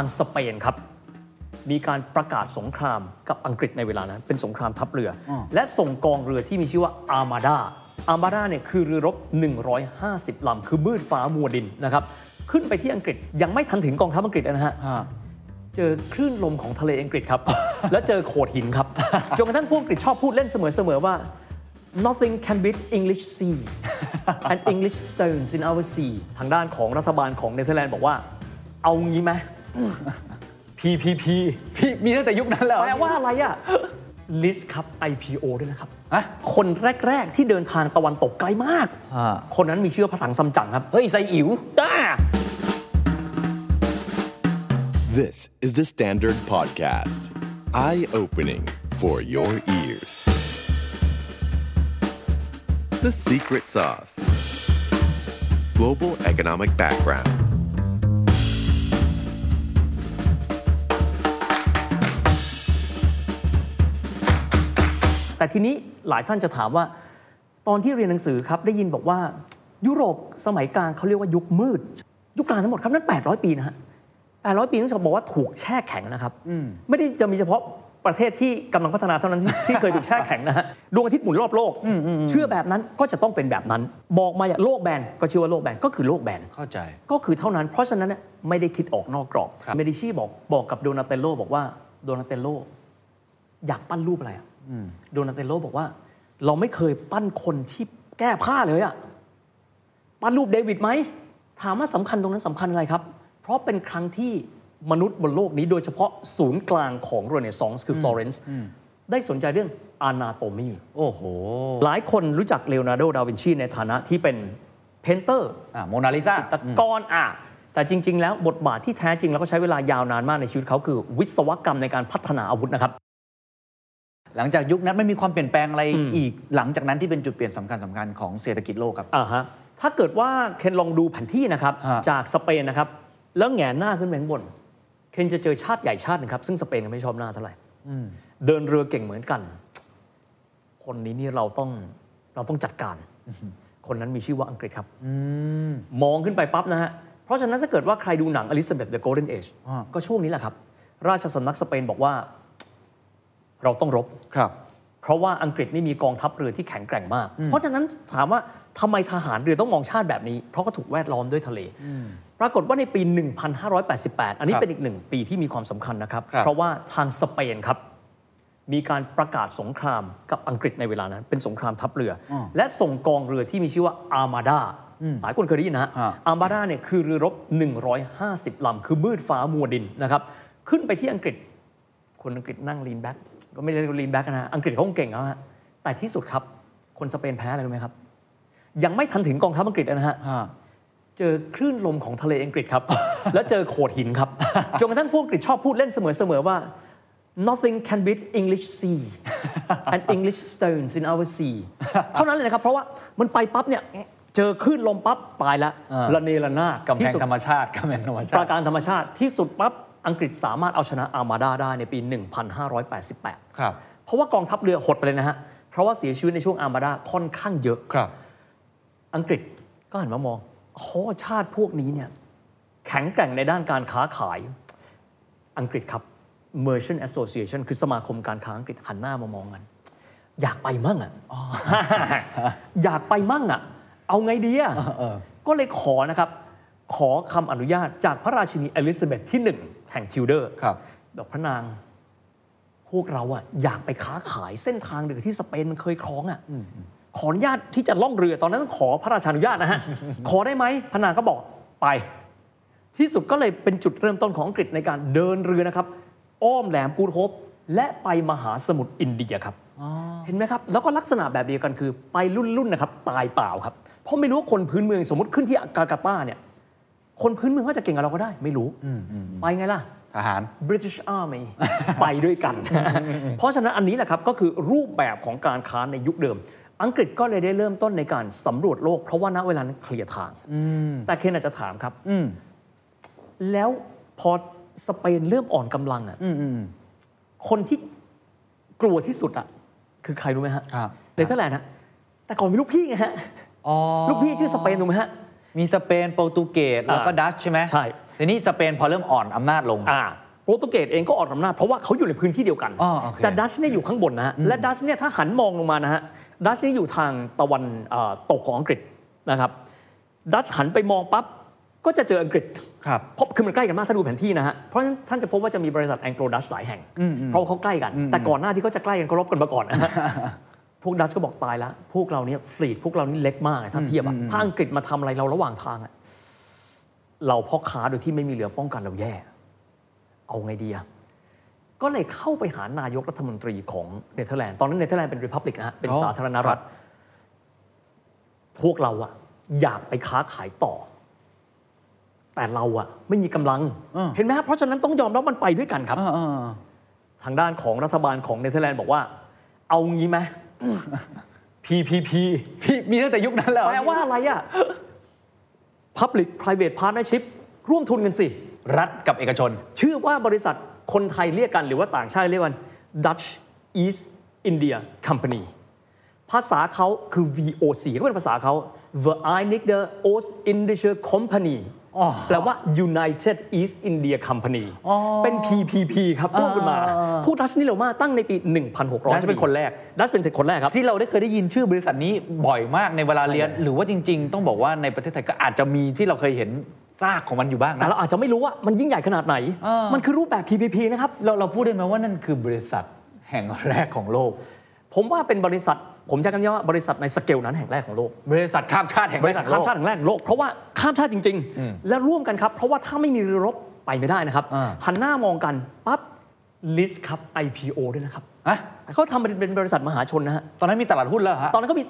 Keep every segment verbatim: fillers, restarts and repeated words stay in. ทางสเปนครับมีการประกาศสงครามกับอังกฤษในเวลานั้นเป็นสงครามทัพเรือและส่งกองเรือที่มีชื่อว่า Armada Armada เนี่ยคือเรือรบหนึ่งร้อยห้าสิบลำคือมืดฟ้ามัวดินนะครับขึ้นไปที่อังกฤษยังไม่ทันถึงกองทัพอังกฤษนะฮะเจอคลื่นลมของทะเลอังกฤษครับ แล้วเจอโขดหินครับ จนกระทั่งพวกอังกฤษชอบพูดเล่นเสมอๆว่า nothing can beat English sea and English stones in our sea ทางด้านของรัฐบาลของเนเธอร์แลนด์บอกว่าเอางี้ไหม พี พี พี มีตั้งแต่ยุคนั้นแล้วแปลว่าอะไรอ่ะ list ครับ ไอ พี โอ ด้วยนะครับคนแรกๆที่เดินทางตะวันตกไกลมากคนนั้นมีชื่อพระถังซัมจั๋งครับเฮ้ยไซอิ๋วจ้าThis is the Standard Podcast. Eye-opening for your ears. The Secret Sauce. Global Economic Background. But ทีนี้หลายท่านจะถามว่าตอนที่เรียนหนังสือครับได้ยินบอกว่ายุโรปสมัยกลางเขาเรียกว่ายุคมืดยุคกลางทั้งหมดครับนั่นแปดร้อยปีนะฮะแปดร้อยปีต้องบอกว่าถูกแช่แข็งนะครับไม่ได้จะมีเฉพาะประเทศที่กำลังพัฒนาเท่านั้น ที่เคยถูกแช่แข็งนะฮะดวงอาทิตย์หมุนรอบโลกเชื่อแบบนั้นก็จะต้องเป็นแบบนั้นบอกมาอย่างโลกแบนก็ชื่อว่าโลกแบนก็คือโลกแบนเข้าใจก็คือเท่านั้นเพราะฉะนั้นเนี่ยไม่ได้คิดออกนอกกรอบเมดิชีบอกบอกกับโดนาเตลโลบอกว่าโดนาเตลโลอยากปั้นรูปอะไรอ่ะโดนาเตลโลบอกว่าเราไม่เคยปั้นคนที่แก้ผ้าเลยอ่ะปั้นรูปเดวิดไหมถามว่าสำคัญตรงนั้นสำคัญอะไรครับเพราะเป็นครั้งที่มนุษย์บนโลกนี้โดยเฉพาะศูนย์กลางของเรเนซองส์คือฟลอเรนซ์ได้สนใจเรื่องอนาโตมีโอ้โหหลายคนรู้จักเลโอนาร์โดดาวินชีในฐานะที่เป็นเพนเตอร์โมนาลิซาตะกอนอ่ะแต่จริงๆแล้วบทบาทที่แท้จริงแล้วก็ใช้เวลายาวนานมากในชีวิตเขาคือวิศวกรรมในการพัฒนาอาวุธนะครับหลังจากยุคนั้นไม่มีความเปลี่ยนแปลงอะไรอีกหลังจากนั้นที่เป็นจุดเปลี่ยนสำคัญสำคัญของเศรษฐกิจโลกครับอ่าฮะถ้าเกิดว่าเคนลองดูแผนที่นะครับจากสเปนนะครับแล้วแหงหน้าขึ้นไปข้างบนเคนจะเจอชาติใหญ่ชาตินึงครับซึ่งสเปนก็ไม่ชอบหน้าเท่าไหร่เดินเรือเก่งเหมือนกันคนนี้นี่เราต้องเราต้องจัดการคนนั้นมีชื่อว่าอังกฤษครับมองขึ้นไปปั๊บนะฮะเพราะฉะนั้นถ้าเกิดว่าใครดูหนังอลิซาเบธเดอะโกลเด้นเอจก็ช่วงนี้แหละครับราชสำนักสเปนบอกว่าเราต้องรบครับเพราะว่าอังกฤษนี่มีกองทัพเรือที่แข็งแกร่งมากเพราะฉะนั้นถามว่าทำไมทหารเรือต้องมองชาติแบบนี้เพราะก็ถูกแวดล้อมด้วยทะเลปรากฏว่าในปีหนึ่งพันห้าร้อยแปดสิบแปดอันนี้เป็นอีกหนึ่งปีที่มีความสำคัญนะครับเพราะว่าทางสเปนครับมีการประกาศสงครามกับอังกฤษในเวลานั้นเป็นสงครามทัพเรือและส่งกองเรือที่มีชื่อว่า Armada หลายคนเคยได้ยินนะฮะ Armada เนี่ยคือเรือรบหนึ่งร้อยห้าสิบลำคือมืดฟ้ามัวดินนะครับขึ้นไปที่อังกฤษคนอังกฤษนั่ง lean back ก็ไม่ได้ lean back นะอังกฤษเขาเก่งแล้วฮะแต่ที่สุดครับคนสเปนแพ้อะไรรู้มั้ยครับยังไม่ทันถึงกองทัพอังกฤษนะฮะเจอคลื่นลมของทะเลอังกฤษครับ แล้วเจอโขดหินครับ จนกระทั่งพวกอังกฤษชอบพูดเล่นเสมอๆว่า nothing can beat English sea and English stones in our sea เท่านั้นเลยนะครับเพราะว่ามันไปปั๊บเนี่ยเจอคลื่นลมปั๊บตายละระเนระนาดกำแพงธรรมชาติกำแพงธรรมชาติประการธรรมชาติที่สุดปั๊บอังกฤษสามารถเอาชนะอาร์มาดาได้ในปีหนึ่งพันห้าร้อยแปดสิบแปดครับเพราะว่ากองทัพเรือหดไปเลยนะฮะเพราะว่าเสียชีวิตในช่วงอาร์มาดาค่อนข้างเยอะครับอังกฤษก็หันมามองโอ้ชาติพวกนี้เนี่ยแข็งแกร่งในด้านการค้าขายอังกฤษครับ Merchant Association คือสมาคมการค้าอังกฤษหันหน้ามามองกันอยากไปมั่งอ่ะ อยากไปมั่งอ่ะเอาไงดีอ่ะ ก็เลยขอนะครับขอคำอนุญาตจากพระราชินีอลิซาเบธที่หนึ่งแห่งทิวเดอร์ครับดอกพระนางพวกเราอ่ะอยากไปค้าขายเส้นทางเดิมที่สเปนมันเคยครองอ่ะขออนุญาตที่จะล่องเรือตอนนั้นขอพระราชานุญาตนะฮะ ขอได้ไหมพระนางก็บอกไปที่สุดก็เลยเป็นจุดเริ่มต้นของอังกฤษในการเดินเรือนะครับอ้อมแหลมกูดโฮปและไปมหาสมุทรอินเดียครับเห็นไหมครับแล้วก็ลักษณะแบบเดียวกันคือไปรุ่นๆนะครับตายเปล่าครับเพราะไม่รู้ว่าคนพื้นเมืองสมมติขึ้นที่กาลาตาเนี่ยคนพื้นเมืองเขาจะเก่งกับเราก็ได้ไม่รู้ไปไงล่ะทหาร British Army ไปด้วยกัน เพราะฉะนั้นอันนี้แหละครับก็คือรูปแบบของการค้าในยุคเดิมอังกฤษก็เลยได้เริ่มต้นในการสำรวจโลกเพราะว่าณเวลานั้นเคลียร์ทางแต่เคนอาจจะถามครับแล้วพอสเปนเริ่มอ่อนกำลังอ่ะคนที่กลัวที่สุดอ่ะคือใครรู้ไหมฮะเนเธอร์แลนด์ฮะแต่ก่อนมีลูกพี่ไงฮะลูกพี่ชื่อสเปนถูกไหมฮะมีสเปนโปรตุเกสแล้วก็ดัชใช่ไหมใช่ ทีนี้สเปนพอเริ่มอ่อนอำนาจลงอ่าโปรตุเกสเองก็อ่อนอำนาจเพราะว่าเขาอยู่ในพื้นที่เดียวกันแต่ดัชเนี่ยอยู่ข้างบนนะฮะและดัชเนี่ยถ้าหันมองลงมานะฮะดัชเนี่ยอยู่ทางตะวันตกของอังกฤษนะครับดัชหันไปมองปั๊บก็จะเจออังกฤษเพราะคือมันใกล้กันมากถ้าดูแผนที่นะฮะเพราะฉะนั้นท่านจะพบว่าจะมีบริษัทแองโกลดัชหลายแห่งเพราะเขาใกล้กันแต่ก่อนหน้าที่เขาจะใกล้กันเขารบกันมาก่อนพวกดัชก็บอกตายแล้วพวกเราเนี่ยฟลีดพวกเรานี่เล็กมากถ้าเทียบถ้าอังกฤษมาทำอะไรเราระหว่างทางเราพ่อค้าโดยที่ไม่มีเรือป้องกันเราแย่เอาไงดีอะก็เลยเข้าไปหานายกรัฐมนตรีของเนเธอร์แลนด์ตอนนั้นเนเธอร์แลนด์เป็นริพับลิกนะฮะเป็นสาธารณรัฐพวกเราอะอยากไปค้าขายต่อแต่เราอะไม่มีกำลังเห็นไหมครับเพราะฉะนั้นต้องยอมรับมันไปด้วยกันครับทางด้านของรัฐบาลของเนเธอร์แลนด์บอกว่าเอางี้ไหม พี พี พี มีตั้งแต่ยุคนั้นแล้วแปลว่าอะไรอะ Public Private Partnership ร่วมทุนกันสิรัฐกับเอกชนชื่อว่าบริษัทคนไทยเรียกกันหรือว่าต่างชาติเรียกกัน Dutch East India Company ภาษาเขาคือ วี โอ ซี ก็เป็นภาษาเขา Verenigde Oost-Indische Company แปลว่า United East India Company เป็น พี พี พี ครับร่วมกันมาผู้ดัชนี่เร็วมากตั้งในปี หนึ่งพันหกร้อย ดัชเป็นคนแรกดัชเป็นคนแรกครับที่เราได้เคยได้ยินชื่อบริษัทนี้บ่อยมากในเวลาเรียนหรือว่าจริงๆต้องบอกว่าในประเทศไทยก็อาจจะมีที่เราเคยเห็นซากของมันอยู่บ้างนะแต่เราอาจจะไม่รู้ว่ามันยิ่งใหญ่ขนาดไหนมันคือรูปแบบ พี พี พี นะครับเราเราพูดได้ไหมว่านั่นคือบริษัทแห่งแรกของโลกผมว่าเป็นบริษัทผมจะกันย่อบริษัทในสเกลนั้นแห่งแรกของโลกบริษัทข้ามชาติแห่งบริษัทข้ามชาติแห่งแรกของโลกเพราะว่าข้ามชาติจริงๆและร่วมกันครับเพราะว่าถ้าไม่มีเรือรบไปไม่ได้นะครับหันหน้ามองกันปั๊บลิสต์ครับ ไอ พี โอ ด้วยนะครับเขาทำเป็นบริษัทมหาชนนะฮะตอนนั้นมีตลาดหุ้นแล้วฮะตอนนั้นก็มี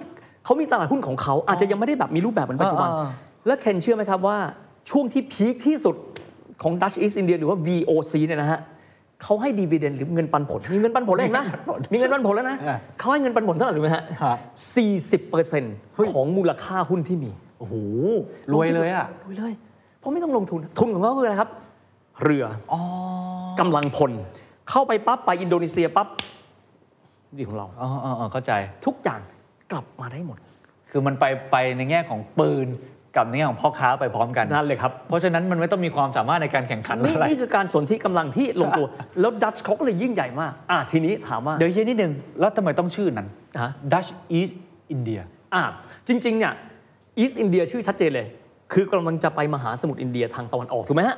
เขามีตลาดหุ้นของเขาอาจจะยังไม่ได้แบบมีรูปแบบเหมือนปัจจุบันและเคนเชื่อไหมครับว่าช่วงที่พีคที่สุดของ Dutch East India หรือว่า วี โอ ซี เนี่ยนะฮะเขาให้ดีเวเดนหรือเงินปันผลมีเงินปันผลแล้วนะมีเงินปันผลแล้วนะเขาให้เงินปันผลเท่าไหร่รู้ไหมฮะ สี่สิบเปอร์เซ็นต์ ของมูลค่าหุ้นที่มีโอ้โหรวยเลยอะรวยเลยเพราะไม่ต้องลงทุนทุนของเขาคืออะไรครับเรือกำลังพลเข้าไปปั๊บไปอินโดนีเซียปั๊บดีของเราอ๋อเข้าใจทุกอย่างกลับมาได้หมดคือมันไปไปในแง่ของปืนกับในแง่ของพ่อค้าไปพร้อมกันนั่นเลยครับเพราะฉะนั้นมันไม่ต้องมีความสามารถในการแข่งขันอะไรนี่คือการสนธิกำลังที่ลงตัวแล้วดัชเขาก็เลยยิ่งใหญ่มากอ่ะทีนี้ถามว่าเดี๋ยวเย็นนิดนึงแล้วทำไมต้องชื่อนั้นฮะ Dutch East India อ่ะจริงๆเนี่ย East India ชื่อชัดเจนเลยคือกำลังจะไปมหาสมุทรอินเดียทางตะวันออกถูกไหมฮะ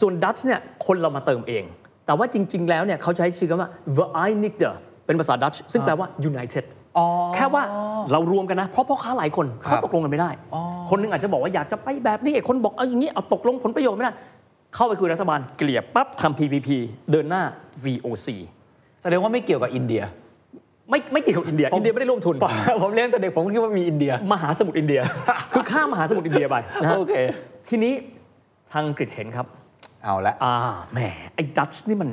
ส่วน Dutch เนี่ยคนเรามาเติมเองแต่ว่าจริงๆแล้วเนี่ยเขาใช้ชื่อคำว่า Verenigde เป็นภาษา Dutch ซึ่งแปลว่า Unitedแค่ว่าเรารวมกันนะเพราะพ่อค้าหลายคนเขาตกลงกันไม่ได้คนนึงอาจจะบอกว่าอยากจะไปแบบนี้คนบอกเอาอย่างนี้เอาตกลงผลประโยชน์ไม่ได้เข้าไปคุยรัฐบาลเกลี่ยปั๊บทำ พี พี พี เดินหน้า วี โอ ซี แสดงว่าไม่เกี่ยวกับอินเดียไม่ไม่เกี่ยวกับอินเดียอินเดียไม่ได้ร่วมทุนผมเล่นแต่เด็กผมคิดว่ามีอินเดียมหาสมุทรอินเดียคือข้ามมหาสมุทรอินเดียไปโอเคทีนี้ทางอังกฤษเห็นครับเอาละอ่าแหมไอ้ดัชนี่มัน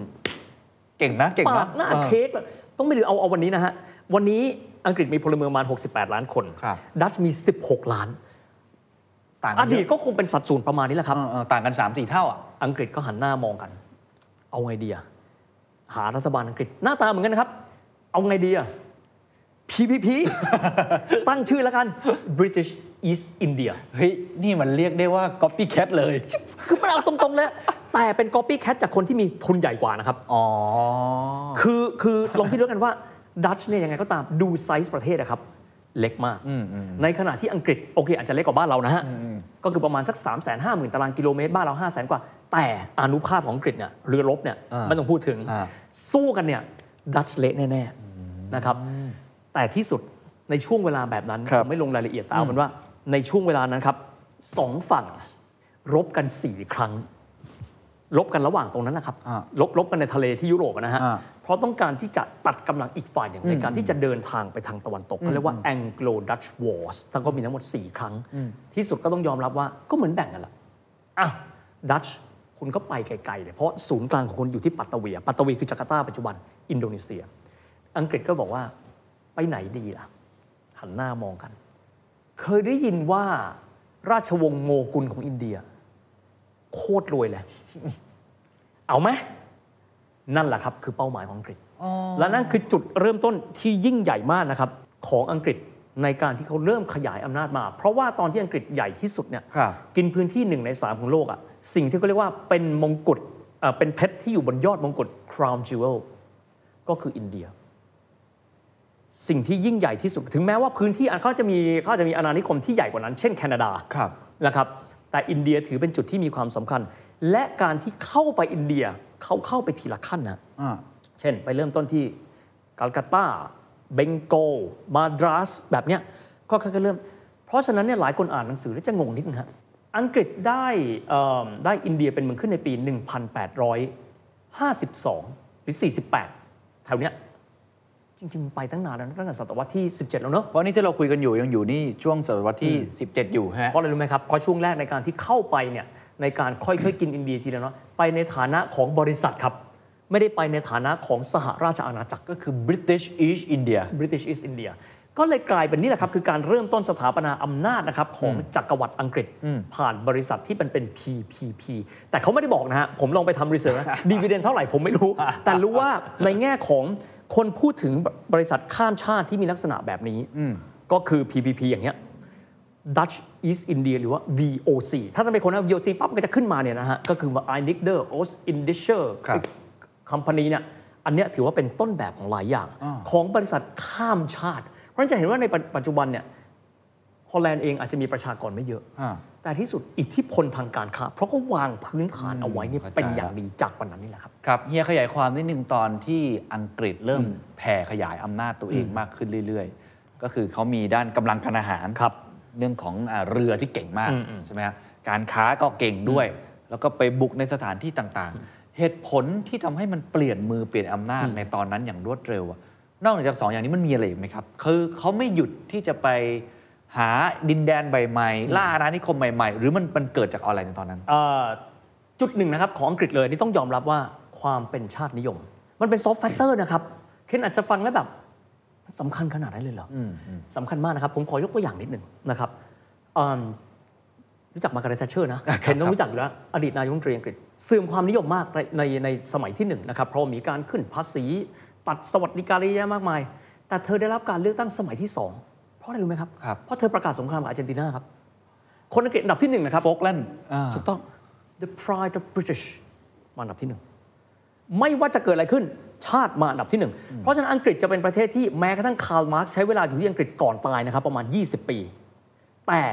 เก่งนะเก่งมากหน้าเค้กต้องไม่ลืมเอาเอาวันนี้นะฮะวันนี้อังกฤษมีพลเมืองประมาณหกสิบแปดล้านคนดัชมีสิบหกล้านอดีตก็คงเป็นสัดส่วนประมาณนี้แหละครับต่างกัน สามถึงสี่ เท่าอ่ะอังกฤษก็หันหน้ามองกันเอาไงดีอ่ะหารัฐบาลอังกฤษหน้าตาเหมือนกันนะครับเอาไงดีอ่ะ พี พี พี ตั้งชื่อแล้วกัน British East India เฮ้ยนี่มันเรียกได้ว่า copycat เลยคือมันเอาตรงๆเลยแต่เป็น copycat จากคนที่มีทุนใหญ่กว่านะครับอ๋อคือคือลองคิดด้วยกันว่าดัชเนี่ยยังไงก็ตามดูไซส์ประเทศนะครับเล็กมากในขณะที่อังกฤษโอเคอาจจะเล็กกว่าบ้านเรานะฮะก็คือประมาณสัก สามแสนห้าหมื่น ตารางกิโลเมตรบ้านเรา ห้าแสน กว่าแต่อนุภาพของอังกฤษเนี่ยเรือรบเนี่ยไม่ต้องพูดถึงสู้กันเนี่ยดัชเละแน่ๆนะครับแต่ที่สุดในช่วงเวลาแบบนั้นผมไม่ลงรายละเอียดตามมันว่าในช่วงเวลานั้นครับสองฝั่งรบกันสี่ครั้งรบกันระหว่างตรงนั้นนะครับรบรบกันในทะเลที่ยุโรปนะฮะเพราะต้องการที่จะตัดกำลังอีกฝ่ายหนึ่งในการที่จะเดินทางไปทางตะวันตกเขาเรียกว่า Anglo Dutch Wars ทั้งก็มีทั้งหมดสี่ครั้งที่สุดก็ต้องยอมรับว่าก็เหมือนแบ่งกันละอ่ะดัชคุณก็ไปไกลๆเลยเพราะศูนย์กลางของคุณอยู่ที่ปัตตาวีปัตตาวีคือจาการ์ตาปัจจุบันอินโดนีเซียอังกฤษก็บอกว่าไปไหนดีล่ะหันหน้ามองกันเคยได้ยินว่าราชวงศ์โมกุลของอินเดียโคตรรวยเลยเอาไหมนั่นแหละครับคือเป้าหมายของอังกฤษและนั่นคือจุดเริ่มต้นที่ยิ่งใหญ่มากนะครับของอังกฤษในการที่เขาเริ่มขยายอำนาจมาเพราะว่าตอนที่อังกฤษใหญ่ที่สุดเนี่ยกินพื้นที่หนึ่งในสามของโลกอ่ะ สิ่งที่เขาเรียกว่าเป็นมงกุฎเป็นเพชรที่อยู่บนยอดมงกุฎ crown jewel ก็คืออินเดียสิ่งที่ยิ่งใหญ่ที่สุดถึงแม้ว่าพื้นที่เขาจะมีเขาจะมีอาณานิคมที่ใหญ่กว่านั้นเช่นแคนาดานะครับแต่อินเดียถือเป็นจุดที่มีความสำคัญและการที่เข้าไปอินเดียเขาเข้าไปทีละขั้นนะเช่นไปเริ่มต้นที่กัลกัตตาเบงโกลมาดรัสแบบเนี้ยก็ค่อยๆเริ่มเพราะฉะนั้นเนี่ยหลายคนอ่านหนังสือแล้วจะงงนิดนึงฮะอังกฤษได้ได้อินเดียเป็นเมืองขึ้นในปี หนึ่งพันแปดร้อยห้าสิบสอง หรือ สี่สิบแปด แถวเนี้ยจริงๆไปตั้งนานแล้วตั้งแต่ศตวรรษที่สิบเจ็ดแล้วเนอะเพราะนี่ที่เราคุยกันอยู่ยังอยู่นี่ช่วงศตวรรษที่สิบเจ็ดอยู่ฮะเพราะอะไรรู้ไหมครับเพราะช่วงแรกในการที่เข้าไปเนี่ยในการค่อยๆกินอินเดียทีละเนาะไปในฐานะของบริษัทครับไม่ได้ไปในฐานะของสหราชอาณาจักรก็คือ British East India British East India ก็เลยกลายเป็นนี่แหละครับคือการเริ่มต้นสถาปนาอำนาจนะครับของจักรวรรดิอังกฤษผ่านบริษัทที่เป็นเป็น พี พี พี แต่เขาไม่ได้บอกนะฮะผมลองไปทำรีเสิร์ชนะดีวิเดนเท่าไหร่ผมไม่รู้แต่รู้ว่าในแง่ของคนพูดถึงบริษัทข้ามชาติที่มีลักษณะแบบนี้ก็คือ พี พี พี อย่างเงี้ย Dutch East India หรือว่า วี โอ ซี ถ้าจะเป็นคนนะ วี โอ ซี ปั๊บก็จะขึ้นมาเนี่ยนะฮะก็คือว่า I Nickder Os Indisher Company เนี่ยอันเนี้ยถือว่าเป็นต้นแบบของหลายอย่างของบริษัทข้ามชาติเพราะฉะนั้นจะเห็นว่าในปัจจุบันเนี่ยฮอลแลนด์เองอาจจะมีประชากรไม่เยอะแต่ที่สุดอิทธิพลทางการค้าเพราะก็วางพื้นฐานเอาไว้นี่เป็นอย่างดีจากวันนั้นนี่แหละครับครับเฮียขยายความนิดนึงตอนที่อังกฤษเริ่มแผ่ขยายอำนาจตัวเองมากขึ้นเรื่อยๆก็คือเขามีด้านกำลังการอาหารครับเรื่องของเรือที่เก่งมากใช่ไหมครับการค้าก็เก่งด้วยแล้วก็ไปบุกในสถานที่ต่างๆเหตุผลที่ทำให้มันเปลี่ยนมือเปลี่ยนอำนาจในตอนนั้นอย่างรวดเร็วนอกจากสองอย่างนี้มันมีอะไรอีกไหมครับคือเขาไม่หยุดที่จะไปหาดินแดนใหม่ๆล่าอาณานิคมใหม่ๆหรือมันมันเกิดจากอะไรในตอนนั้นจุดหนึ่งนะครับของอังกฤษเลยนี่ต้องยอมรับว่าความเป็นชาตินิยมมันเป็นซอฟต์แฟกเตอร์นะครับเคนอาจจะฟังแล้วแบบสำคัญขนาดนั้นเลยเหรอสำคัญมากนะครับผมขอยกตัวอย่างนิดหนึ่งนะครับรู้จักมาการ์เร็ต แทตเชอร์นะเคนต้องรู้จักอยู่แล้วอดีตนายกรัฐมนตรีอังกฤษเสื่อมความนิยมมากในในในสมัยที่หนึ่งนะครับเพราะมีการขึ้นภาษีตัดสวัสดิการเยอะแยะมากมายแต่เธอได้รับการเลือกตั้งสมัยที่สองเพราะอะไรรู้ไหมครับเพราะเธอประกาศสงครามกับอาร์เจนตินาครับคนอังกฤษอันดับที่หนึ่งนะครับฟอกแลนด์ถูกต้อง the pride of British มาอันดับที่หนึ่งไม่ว่าจะเกิดอะไรขึ้นชาติมาอันดับที่หนึ่งเพราะฉะนั้นอังกฤษจะเป็นประเทศที่แม้กระทั่งคาร์ลมาร์กซ์ใช้เวลาอยู่ที่อังกฤษก่อนตายนะครับประมาณยี่สิบปีแต่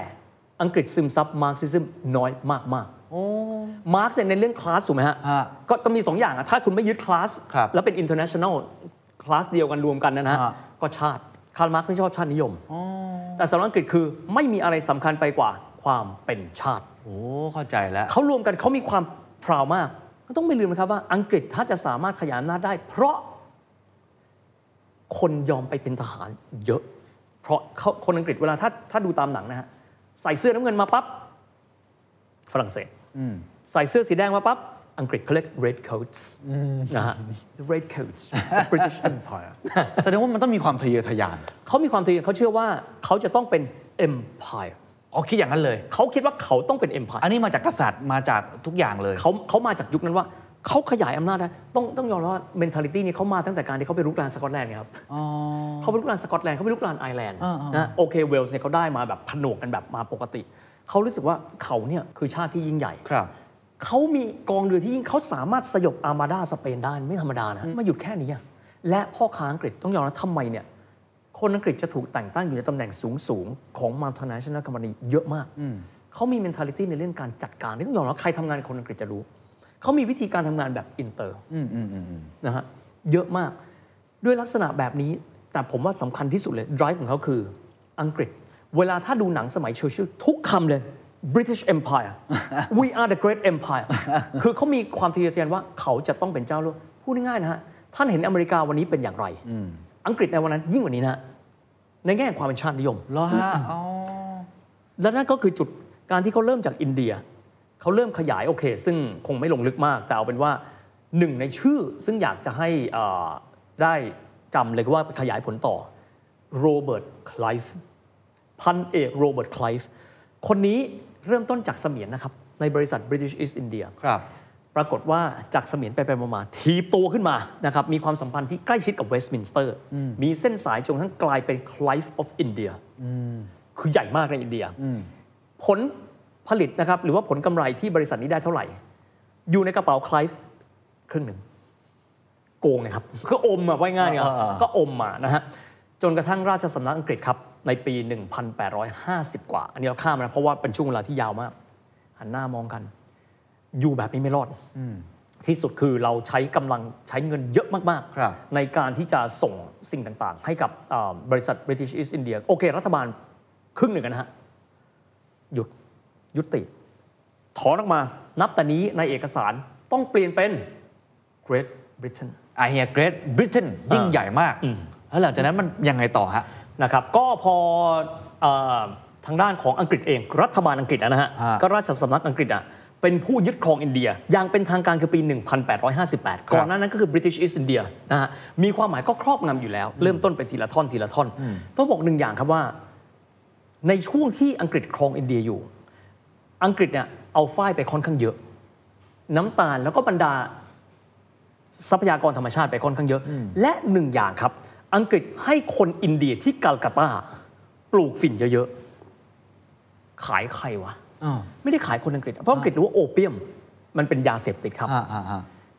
อังกฤษซึมซับมาร์กซิซึมน้อยมากมากมาร์กซ์ในเรื่องคลาสถูกไหมฮะก็จะมีสองอย่างถ้าคุณไม่ยึดคลาสแล้วเป็น international คลาสเดียวกันรวมกันนะฮะก็ชาติคาร์ลมาร์กซ์ไม่ชอบชาตินิยมแต่สำหรับอังกฤษคือไม่มีอะไรสำคัญไปกว่าความเป็นชาติโอ้เข้าใจแล้วเขารวมกันเขามีความพราวมากต้องไม่ลืมนะครับว่าอังกฤษถ้าจะสามารถขยายอำนาจได้เพราะคนยอมไปเป็นทหารเยอะเพราะคนอังกฤษเวลาถ้าถ้าดูตามหนังนะฮะใส่เสื้อน้ำเงินมาปั๊บฝรั่งเศสใส่เสื้อสีแดงมาปั๊บอังกฤษเขาเรียก red coats นะฮะ the red coats the British Empire แสดงว่ามันต้องมีความทะเยอทะยานเขามีความทะเยอเขาเชื่อว่าเขาจะต้องเป็น empire อ๋อคิดอย่างนั้นเลยเขาคิดว่าเขาต้องเป็น empire อันนี้มาจากกษัตริย์มาจากทุกอย่างเลยเขาเขามาจากยุคนั้นว่าเขาขยายอำนาจได้ต้องต้องยอมรับว่า mentality นี้เขามาตั้งแต่การที่เขาไปรุกรานสกอตแลนด์ครับเขาไปรุกรานสกอตแลนด์เขาไปรุกรานไอร์แลนด์นะโอเคเวลส์เนี่ยเขาได้มาแบบผนวกกันแบบมาปกติเขารู้สึกว่าเขาเนี่ยคือชาติที่ยิ่งใหญ่เขามีกองเรือที่ยิ่งเขาสามารถสยบ Armada สเปนได้ไม่ธรรมดานะมาหยุดแค่นี้และพ่อค้าอังกฤษต้องยอมรับทำไมเนี่ยคนอังกฤษจะถูกแต่งตั้งอยู่ในตำแหน่งสูงๆของ Multinational Company เยอะมากเขามี mentality ในเรื่องการจัดการนี่ต้องยอมรับใครทำงานคนอังกฤษจะรู้เขามีวิธีการทำงานแบบอินเตอร์นะฮะเยอะมากด้วยลักษณะแบบนี้แต่ผมว่าสำคัญที่สุดเลย drive ของเขาคืออังกฤษเวลาถ้าดูหนังสมัยเชอร์ชิลทุกคำเลย British Empire we are the great empire คือเขามีความทะเยอทะยานว่าเขาจะต้องเป็นเจ้าโลกพูดง่ายๆนะฮะท่านเห็นอเมริกาวันนี้เป็นอย่างไรอังกฤษในวันนั้นยิ่งกว่านี้นะในแง่ความเป็นชาตินิยมแล้วฮะและนั่นก็คือจุดการที่เขาเริ่มจากอินเดียเขาเริ่มขยายโอเคซึ่งคงไม่ลงลึกมากแต่เอาเป็นว่าหนึ่งในชื่อซึ่งอยากจะให้ได้จำเลยว่าขยายผลต่อโรเบิร์ตไคลฟ์พันเอกโรเบิร์ตไคลฟ์คนนี้เริ่มต้นจากเสมียนนะครับในบริษัท British East India ครับปรากฏว่าจากเสมียนไปไปมาๆทีโตขึ้นมานะครับมีความสัมพันธ์ที่ใกล้ชิดกับเวสต์มินสเตอร์มีเส้นสายจนทั้งกลายเป็น Clive of India คือใหญ่มากในอินเดียผล ผลิตนะครับหรือว่าผลกำไรที่บริษัทนี้ได้เท่าไหร่อยู่ในกระเป๋าไคลฟ์ครึ่งหนึ่งโกงนะครับคืออมมาไว้ง่ายครับก็อมมานะฮะจนกระทั่งราชสำนักอังกฤษครับในปีหนึ่งพันแปดร้อยห้าสิบกว่าอันนี้เราข้ามนะเพราะว่าเป็นช่วงเวลาที่ยาวมากหันหน้ามองกันอยู่แบบนี้ไม่รอดที่สุดคือเราใช้กำลังใช้เงินเยอะมากๆในการที่จะส่งสิ่งต่างๆให้กับบริษัท British East India โอเครัฐบาลครึ่งหนึ่งนะฮะหยุดยุติถอนออกมานับแต่นี้ในเอกสารต้องเปลี่ยนเป็น Great Britain อ่าเฮีย Great Britain ยิ่งใหญ่มากแล้วหลังจากนั้นมันยังไงต่อฮะนะครับก็พอทางด้านของอังกฤษเองรัฐบาลอังกฤษนะฮะก็ราชสำนักอังกฤษอ่ะเป็นผู้ยึดครองอินเดียอย่างเป็นทางการคือปีหนึ่งพันแปดร้อยห้าสิบแปดก่อนหน้านั้นก็คือ British East India นะฮะมีความหมายก็ครอบงำอยู่แล้วเริ่มต้นเป็นทีละท่อนทีละท่อนต้องบอกหนึ่งอย่างครับว่าในช่วงที่อังกฤษครองอินเดียอยู่อังกฤษเนี่ยเอาฝ้ายไปค่อนข้างเยอะน้ำตาลแล้วก็บรรดาทรัพยากรธรรมชาติไปค่อนข้างเยอะและหนึ่งอย่างครับอังกฤษให้คนอินเดียที่กัลกัตตาปลูกฝิ่นเยอะๆขายใครวะไม่ได้ขายคนอังกฤษเพราะอังกฤษรู้ว่าโอเปียมมันเป็นยาเสพติดครับ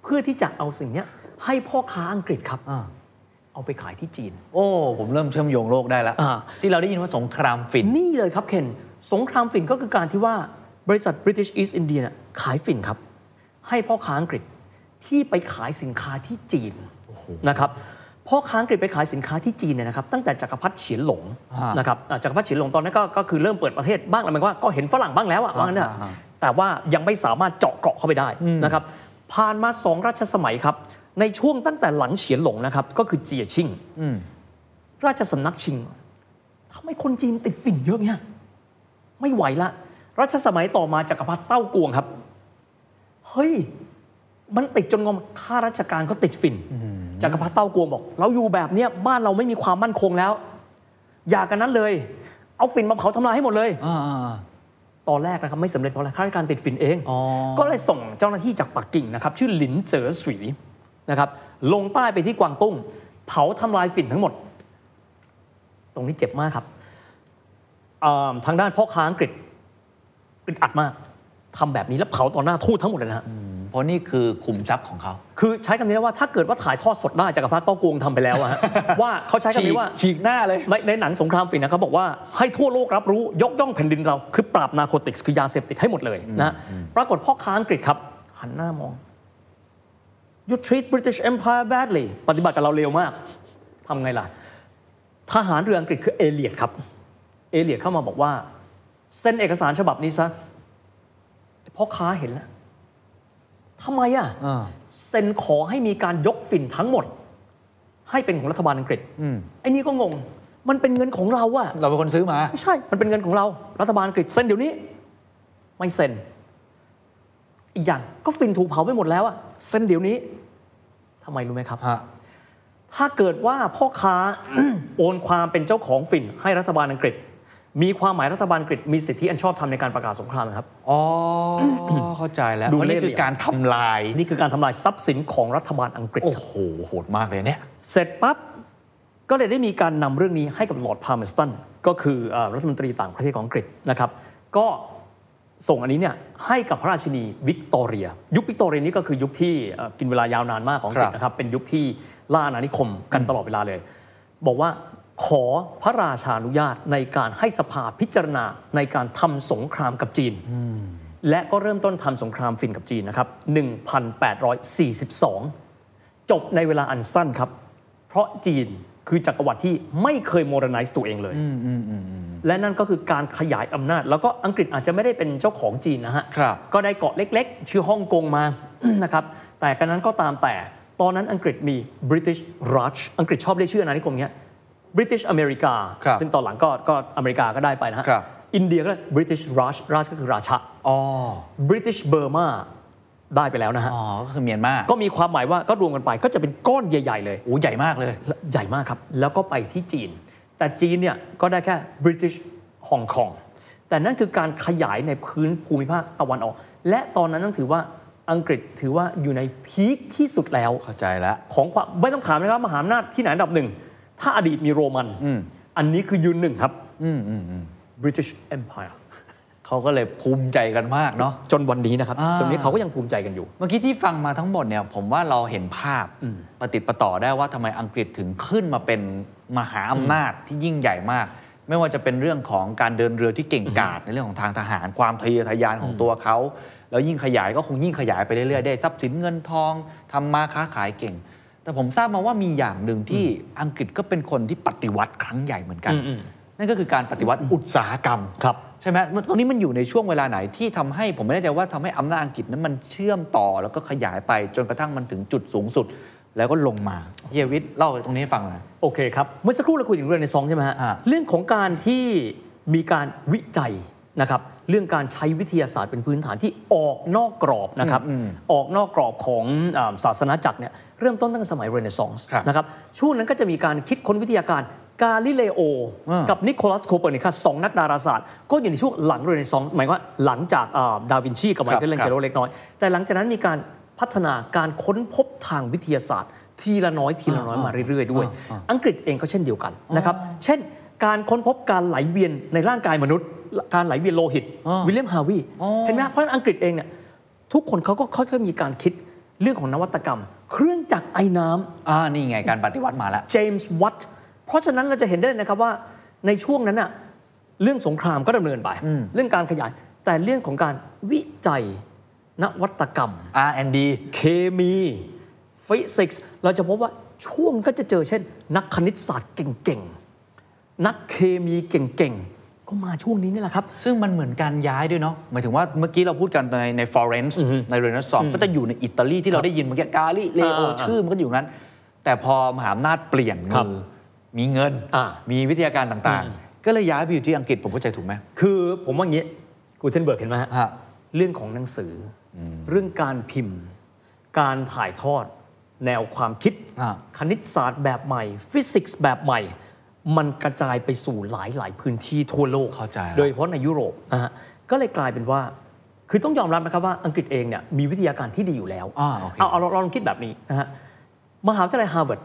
เพื่อที่จะเอาสิ่งนี้ให้พ่อค้าอังกฤษครับเอาไปขายที่จีนโอ้ผมเริ่มเชื่อมโยงโลกได้แล้วที่เราได้ยินว่าสงครามฝิ่นนี่เลยครับเคนสงครามฝิ่นก็คือการที่ว่าบริษัท British East India เนี่ยขายฝิ่นครับให้พ่อค้าอังกฤษที่ไปขายสินค้าที่จีนนะครับพ่อค้าอังกฤษไปขายสินค้าที่จีนเนี่ยนะครับตั้งแต่จักรพรรดิเฉียนหลงนะครับจักรพรรดิเฉียนหลงตอนนั้นก็คือเริ่มเปิดประเทศบ้างแล้วมันก็เห็นฝรั่งบ้างแล้วว่างั้นนะแต่ว่ายังไม่สามารถเจาะเกาะเข้าไปได้นะครับผ่านมาสองราชสมัยครับในช่วงตั้งแต่หลังเฉียนหลงนะครับก็คือเจียชิงราชสำนักชิงทำไมคนจีนติดฝิ่นเยอะเนี่ยไม่ไหวละรัชสมัยต่อมาจักรพรรดิเต้ากวงครับเฮ้ยมันติดจนงอมข้าราชการก็ติดฝิ่นจักรพรรดิเต้ากวงบอกเราอยู่แบบเนี้ยบ้านเราไม่มีความมั่นคงแล้วอย่ากันนั้นเลยเอาฝิ่นมาเผาทำลายให้หมดเลยตอนแรกนะครับไม่สำเร็จเพราะอะไรข้าราชการติดฝิ่นเองก็เลยส่งเจ้าหน้าที่จากปักกิ่งนะครับชื่อหลินเจ๋อสวีนะครับลงใต้ไปที่กวางตุ้งเผาทำลายฝิ่นทั้งหมดตรงนี้เจ็บมากครับทางด้านพ่อค้าอังกฤษอึดอัดมากทำแบบนี้แล้วเผาต่อหน้าทูตทั้งหมดเลยนะฮะเพราะนี่คือขุมทรัพย์ของเขาคือใช้คำนี้ว่าถ้าเกิดว่าถ่ายทอดสดได้จักรพรรดิเต้ากวงทำไปแล้วอะฮะว่าเขาใช้คำนี้ว่าฉีกหน้าเลยในหนังสงครามฝิ่นนะเขาบอกว่าให้ทั่วโลกรับรู้ยกย่องแผ่นดินเราคือปราบนาโคติกส์คือยาเสพติดให้หมดเลยนะปรากฏพ่อค้าอังกฤษครับหันหน้ามอง you treat British Empire badly ปฏิบัติกับเราเลวมากทำไงล่ะทหารเรืออังกฤษคือเอเลียดครับเอเลียดเข้ามาบอกว่าเซ็นเอกสารฉบับนี้ซะพ่อค้าเห็นแล้วทำไมอ่ะเซ็นขอให้มีการยกฝิ่นทั้งหมดให้เป็นของรัฐบาลอังกฤษไอ้นี่ก็งงมันเป็นเงินของเราอ่ะเราเป็นคนซื้อมาไม่ใช่มันเป็นเงินของเรารัฐบาลอังกฤษเซ็นเดี๋ยวนี้ไม่เซ็นอีกอย่างก็ฝิ่นถูกเผาไปหมดแล้วอ่ะเซ็นเดี๋ยวนี้ทำไมรู้ไหมครับถ้าเกิดว่าพ่อค้า โอนความเป็นเจ้าของฝิ่นให้รัฐบาลอังกฤษมีความหมายรัฐบาลอังกฤษมีสิทธิอันชอบธรรมในการประกาศสงครามนะครับอ๋อ เข้าใจแล้วดูนี่คือการทำลายนี่คือการทำลายทรัพย์สินของรัฐบาลอังกฤษโอ้โหโหดมากเลยเนี่ยเสร็จปั๊บก็เลยได้มีการนำเรื่องนี้ให้กับ Lord Palmerston ก็คือรัฐมนตรีต่างประเทศของอังกฤษนะครับก็ส่งอันนี้เนี่ยให้กับพระราชินีวิกตอเรียยุควิกตอเรียนี่ก็คือยุคที่กินเวลายาวนานมากของอังกฤษนะครับเป็นยุคที่ล่าอาณานิคมกันตลอดเวลาเลยบอกว่าขอพระราชานุญาตในการให้สภาพิจารณาในการทำสงครามกับจีนและก็เริ่มต้นทำสงครามฝิ่นกับจีนนะครับ หนึ่งพันแปดร้อยสี่สิบสอง จบในเวลาอันสั้นครับเพราะจีนคือจักรวรรดิที่ไม่เคยโมเดิร์นไนซ์ตัวเองเลยและนั่นก็คือการขยายอำนาจแล้วก็อังกฤษอาจจะไม่ได้เป็นเจ้าของจีนนะฮะก็ได้เกาะเล็กๆชื่อฮ่องกงมา นะครับแต่กระนั้นก็ตามแต่ตอนนั้นอังกฤษมี British Raj อังกฤษชอบเรียกชื่ออาณานิคมเนี้ยBritish America ซึ่งตอนหลังก็ก็อเมริกาก็ได้ไปนะฮะอินเดียก็ British Raj ราชก็คือราชะ oh. British Burma ได้ไปแล้วนะฮะอ๋อก็คือเมียนมาก็มีความหมายว่าก็รวมกันไปก็จะเป็นก้อนใหญ่ๆเลยโอ้ใหญ่มากเลยใหญ่มากครับแล้วก็ไปที่จีนแต่จีนเนี่ยก็ได้แค่ British Hong Kong แต่นั่นคือการขยายในพื้นภูมิภาคตะวันออกและตอนนั้นต้องถือว่าอังกฤษถือว่าอยู่ในพีคที่สุดแล้วเข้าใจแล้วของความไม่ต้องถามนะครับมหาอำนาจที่ไหนอันดับหนึ่งถ้าอดีตมีโรมันอันนี้คือยืนหนึ่งครับ British Empire เขา เขาก็เลยภูมิใจกันมากเนาะจนวันนี้นะครับจนนี้เขาก็ยังภูมิใจกันอยู่เมื่อกี้ที่ฟังมาทั้งหมดเนี่ยผมว่าเราเห็นภาพประติดประต่อได้ว่าทำไมอังกฤษถึงขึ้นมาเป็นมหาอำนาจที่ยิ่งใหญ่มากไม่ว่าจะเป็นเรื่องของการเดินเรือที่เก่งกาจในเรื่องของทางทหารความทะเยอทะยานของตัวเขาแล้วยิ่งขยายก็คงยิ่งขยายไปเรื่อยๆได้ทรัพย์สินเงินทองทำมาค้าขายเก่งแต่ผมทราบมาว่ามีอย่างหนึ่งที่อังกฤษก็เป็นคนที่ปฏิวัติครั้งใหญ่เหมือนกันนั่นก็คือการปฏิวัติอุตสาหกรรมครับใช่ไหมตอนนี้มันอยู่ในช่วงเวลาไหนที่ทำให้ผมไม่แน่ใจว่าทำให้อำนาจอังกฤษนั้นมันเชื่อมต่อแล้วก็ขยายไปจนกระทั่งมันถึงจุดสูงสุดแล้วก็ลงมาเยวิทเล่าตรงนี้ให้ฟังหน่อยโอเคครับเมื่อสักครู่เราคุยถึงเรื่องในซองใช่ไหมฮะเรื่องของการที่มีการวิจัยนะครับเรื่องการใช้วิทยาศาสตร์เป็นพื้นฐานที่ออกนอกกรอบนะครับออกนอกกรอบของศาสนาจักรเนี่ยเริ่มต้นตั้งแต่สมัยเรเนซองส์นะครับช่วงนั้นก็จะมีการคิดค้นวิทยาการกาลิเลโอกับนิโคลัสโคเปอร์นิคัสสองนักดาราศาสตร์ก็อยู่ในช่วงหลังเรเนซองส์หมายว่าหลังจากดาวินชีกับไมเคิลแองเจโลเล็กน้อยแต่หลังจากนั้นมีการพัฒนาการค้นพบทางวิทยาศาสตร์ทีละน้อยทีละน้อยมาเรื่อยๆด้วยอังกฤษเองก็เช่นเดียวกันนะครับเช่นการค้นพบการไหลเวียนในร่างกายมนุษย์การไหลเวียนโลหิตวิลเลียมฮาร์วีย์เห็นไหมเพราะอังกฤษเองเนี่ยทุกคนเขาก็ค่อยๆมีการคิดเรื่องของนวัตกรรมเครื่องจักรไอ้น้ำอ่านี่ไงการปฏิวัติมาแล้วเจมส์วัตเพราะฉะนั้นเราจะเห็นได้นะครับว่าในช่วงนั้นน่ะเรื่องสงครามก็ดำเนินไปเรื่องการขยายแต่เรื่องของการวิจัยนวัตกรรม อาร์ แอนด์ ดี เคมีฟิสิกส์เราจะพบว่าช่วงก็จะเจอเช่นนักคณิตศาสตร์เก่งๆนักเคมีเก่งๆก็มาช่วงนี้นี่แหละครับซึ่งมันเหมือนการย้ายด้วยเนาะหมายถึงว่าเมื่อกี้เราพูดกันในในฟลอเรนซ์ในเรเนซองส์ก็จะอยู่ในอิตาลีที่เราได้ยินเมื่อกี้กาลิเลโอชื่อมันก็อยู่นั้นแต่พอมหาอำนาจเปลี่ยนมือมีเงินมีวิทยาการต่างๆก็เลยย้ายไปอยู่ที่อังกฤษผมเข้าใจถูกไหมคือผมว่าอย่างนี้กูเทนเบิร์กเห็นไหมฮะเรื่องของหนังสือเรื่องการพิมพ์การถ่ายทอดแนวความคิดคณิตศาสตร์แบบใหม่ฟิสิกส์แบบใหม่มันกระจายไปสู่หลายๆพื้นที่ทั่วโลกโดยเฉพาะในยุโรปนะฮะก็เลยกลายเป็นว่าคือต้องยอมรับนะครับว่าอังกฤษเองเนี่ยมีวิทยาการที่ดีอยู่แล้วเอาเอาลองคิดแบบนี้นะฮะมหาวิทยาลัยฮาร์วาร์ด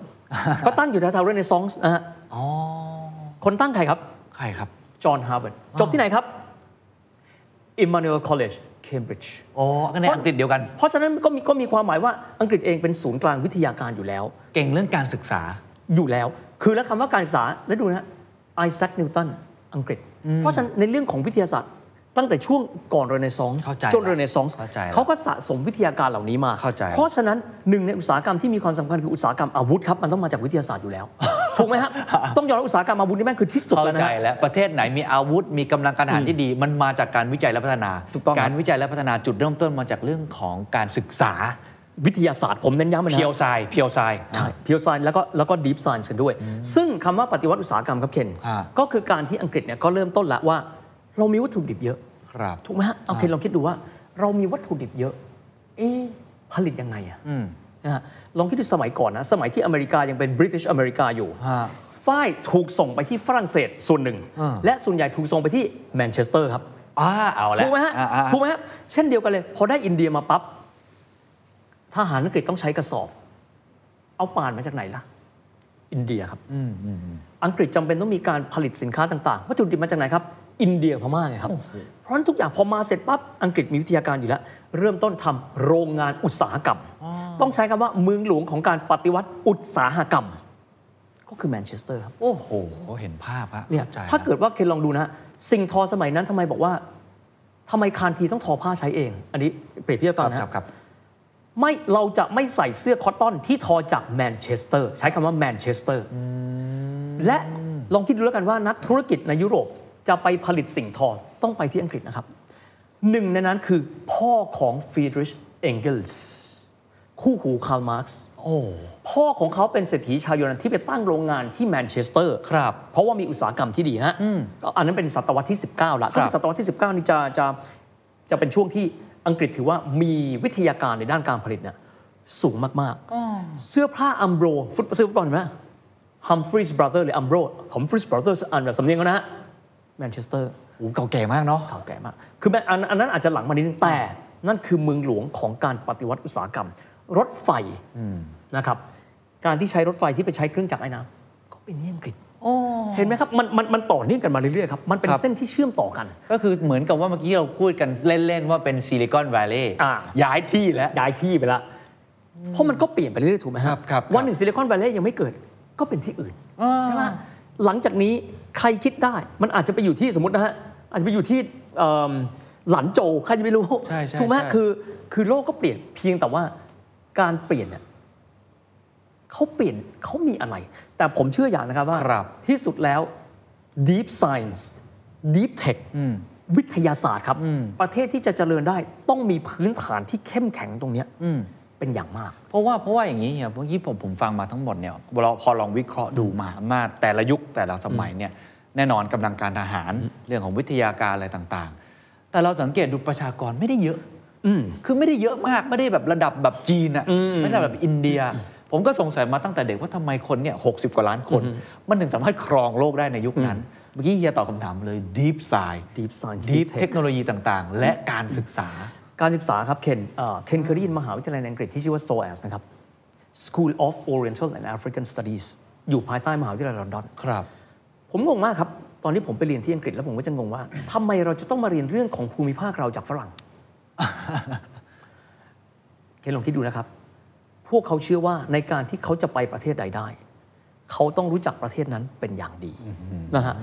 ก็ตั้งอยู่แถวๆเรเนซองส์นะฮะคนตั้งใครครับใครครับจอห์นฮาร์วาร์ดจบที่ไหนครับอิมมานูเอลคอลเลจเคมบริดจ์อ๋อก็ในอังกฤษเดียวกันเพราะฉะนั้นก็มีก็มีความหมายว่าอังกฤษเองเป็นศูนย์กลางวิทยาการอยู่แล้วเก่งเรื่องการศึกษาอยู่แล้วคือแล้วคำว่าการศึกษาแล้วดูนะไอแซคนิวตันอังกฤษเพราะฉะนั้นในเรื่องของวิทยาศาสตร์ตั้งแต่ช่วงก่อนเรเนซองส์จนเรเนซองส์เขาก็สะสมวิทยาการเหล่านี้มาเพราะฉะนั้นหนึ่งในอุตสาหกรรมที่มีความสำคัญคืออุตสาหกรรมอาวุธครับมันต้องมาจากวิทยาศาสตร์อยู่แล้วถูกไหมฮะต้องยอมรับอุตสาหกรรมอาวุธนี่แม่งคือที่สุดแล้วนะเข้าใจแล้วประเทศไหนมีอาวุธมีกำลังการทหารที่ดีมันมาจากการวิจัยและพัฒนาการวิจัยและพัฒนาจุดเริ่มต้นมาจากเรื่องของการศึกษาวิทยาศาสตร์ผมเน้นย้ำมันนะเพียวไซน์เพียวไซน์ใช่เพียวไซน์แล้วก็แล้วก็ดีฟไซน์กันด้วยซึ่งคำว่าปฏิวัติอุตสาหกรรมครับเคนก็คือการที่อังกฤษเนี่ยก็เริ่มต้นละว่าเรามีวัตถุดิบเยอะถูกไหมฮะโอเคลองคิดดูว่าเรามีวัตถุดิบเยอะเอ๊ะผลิตยังไงอ่ะนะฮะลองคิดดูสมัยก่อนนะสมัยที่อเมริกายังเป็น British อเมริกาอยู่ฝ้ายถูกส่งไปที่ฝรั่งเศสส่วนหนึ่งและส่วนใหญ่ถูกส่งไปที่แมนเชสเตอร์ครับอ้าเอาแล้วถูกไหมฮะถูกไหมฮะเช่นเดียวกันเลยพอได้อินเดียมาปั๊บทหารอังกฤษต้องใช้กระสอบเอาป่านมาจากไหนล่ะอินเดียครับอังกฤษจำเป็นต้องมีการผลิตสินค้าต่างๆวัตถุดิบมาจากไหนครับอินเดียพม่าไงครับเพราะทุกอย่างพอมาเสร็จปั๊บอังกฤษมีวิทยาการอยู่แล้วเริ่มต้นทำโรงงานอุตสาหกรรมต้องใช้คำว่าเมืองหลวงของการปฏิวัติอุตสาหกรรมก็คือแมนเชสเตอร์ครับโอ้โหเห็นภาพฮะเนี่ยถ้าเกิดว่าเคนลองดูนะสิ่งทอสมัยนั้นทำไมบอกว่าทำไมคานทีต้องทอผ้าใช้เองอันนี้เปรียบเทียบฟังนะครับไม่เราจะไม่ใส่เสื้อคอตตอนที่ทอจากแมนเชสเตอร์ใช้คำว่าแมนเชสเตอร์และลองคิดดูแล้วกันว่านักธุรกิจในยุโรปจะไปผลิตสิ่งทอต้องไปที่อังกฤษนะครับหนึ่งในนั้นคือพ่อของฟรีดริช เอ็งเกิลส์คู่หูคาร์ล มาร์กซ์พ่อของเขาเป็นเศรษฐีชาวเยอรมันที่ไปตั้งโรงงานที่แมนเชสเตอร์ครับเพราะว่ามีอุตสาหกรรมที่ดีฮะอันนั้นเป็นศตวรรษที่สิบเก้าละก็คือศตวรรษที่สิบเก้านี่จะจะจะเป็นช่วงที่อังกฤษถือว่ามีวิทยาการในด้านการผลิตเนี่ยสูงมากๆเสื้อผ้าอัมโบรฟุตบอลเสื้อฟุตบอลเห็นไหมฮัมฟรีย์สบราเธอร์หรืออัมโบรฮัมฟรีย์สบราเธอร์อ่านแบบสำเนียงนะฮะแมนเชสเตอร์เก่าแก่มากเนาะเก่าแก่มากคืออันนั้นอาจจะหลังมานิดนึงแต่นั่นคือเมืองหลวงของการปฏิวัติอุตสาหกรรมรถไฟนะครับการที่ใช้รถไฟที่ไปใช้เครื่องจักรไอ้น้ำก็เป็นที่อังกฤษ เห็นไหมครับมันมันมันต่อเนื่องกันมาเรื่อยๆครับมันเป็นเส้นที่เชื่อมต่อกันก็คือเหมือนกับว่าเมื่อกี้เราพูดกันเล่นๆว่าเป็นซิลิคอนแวลลีย์ย้ายที่แล้วย้ายที่ไปละเพราะมันก็เปลี่ยนไปเรื่อยๆถูกไหมครับวันหนึ่งซิลิคอนแวลลีย์ยังไม่เกิดก็เป็นที่อื่นใช่ไหมหลังจากนี้ใครคิดได้มันอาจจะไปอยู่ที่สมมตินะฮะอาจจะไปอยู่ที่หลันโจใครจะไม่รู้ถูกไหมคือคือโลกก็เปลี่ยนเพียงแต่ว่าการเปลี่ยนเนี่ยเขาเปลี่ยนเขามีอะไรแต่ผมเชื่ออย่างนะครับว่าที่สุดแล้ว deep science deep tech วิทยาศาสตร์ครับประเทศที่จะเจริญได้ต้องมีพื้นฐานที่เข้มแข็งตรงนี้เป็นอย่างมากเพราะว่าเพราะว่าอย่างนี้เนี่ยเมื่อกี้ผมผมฟังมาทั้งหมดเนี่ยเราพอลองวิเคราะห์ดูมามาแต่ละยุคแต่ละสมัยเนี่ยแน่นอนกำลังการทหารเรื่องของวิทยาการอะไรต่างๆแต่เราสังเกตดูประชากรไม่ได้เยอะคือไม่ได้เยอะมากไม่ได้แบบระดับแบบจีนอ่ะไม่ได้แบบอินเดียผมก็สงสัยมาตั้งแต่เด็กว่าทำไมคนเนี่ยหกสิบกว่าล้านคนมันถึงสามารถครองโลกได้ในยุคนั้นเมื่อกี้เฮียตอบคำถามเลย deep science deep science deep เทคโนโลยีต่างๆและการศึกษาการศึกษาครับเคนเคนเคยได้ยินมหาวิทยาลัยอังกฤษที่ชื่อว่า โซ เอ เอส นะครับ School of Oriental and African Studies อยู่ภายใต้มหาวิทยาลัยลอนดอนครับผมงงมากครับตอนที่ผมไปเรียนที่อังกฤษแล้วผมก็จะงงว่าทำไมเราจะต้องมาเรียนเรื่องของภูมิภาคเราจากฝรั่งเคนลองคิดดูนะครับพวกเขาเชื่อว่าในการที่เขาจะไปประเทศใดได้เขาต้องรู้จักประเทศนั้นเป็นอย่างดีนะฮะ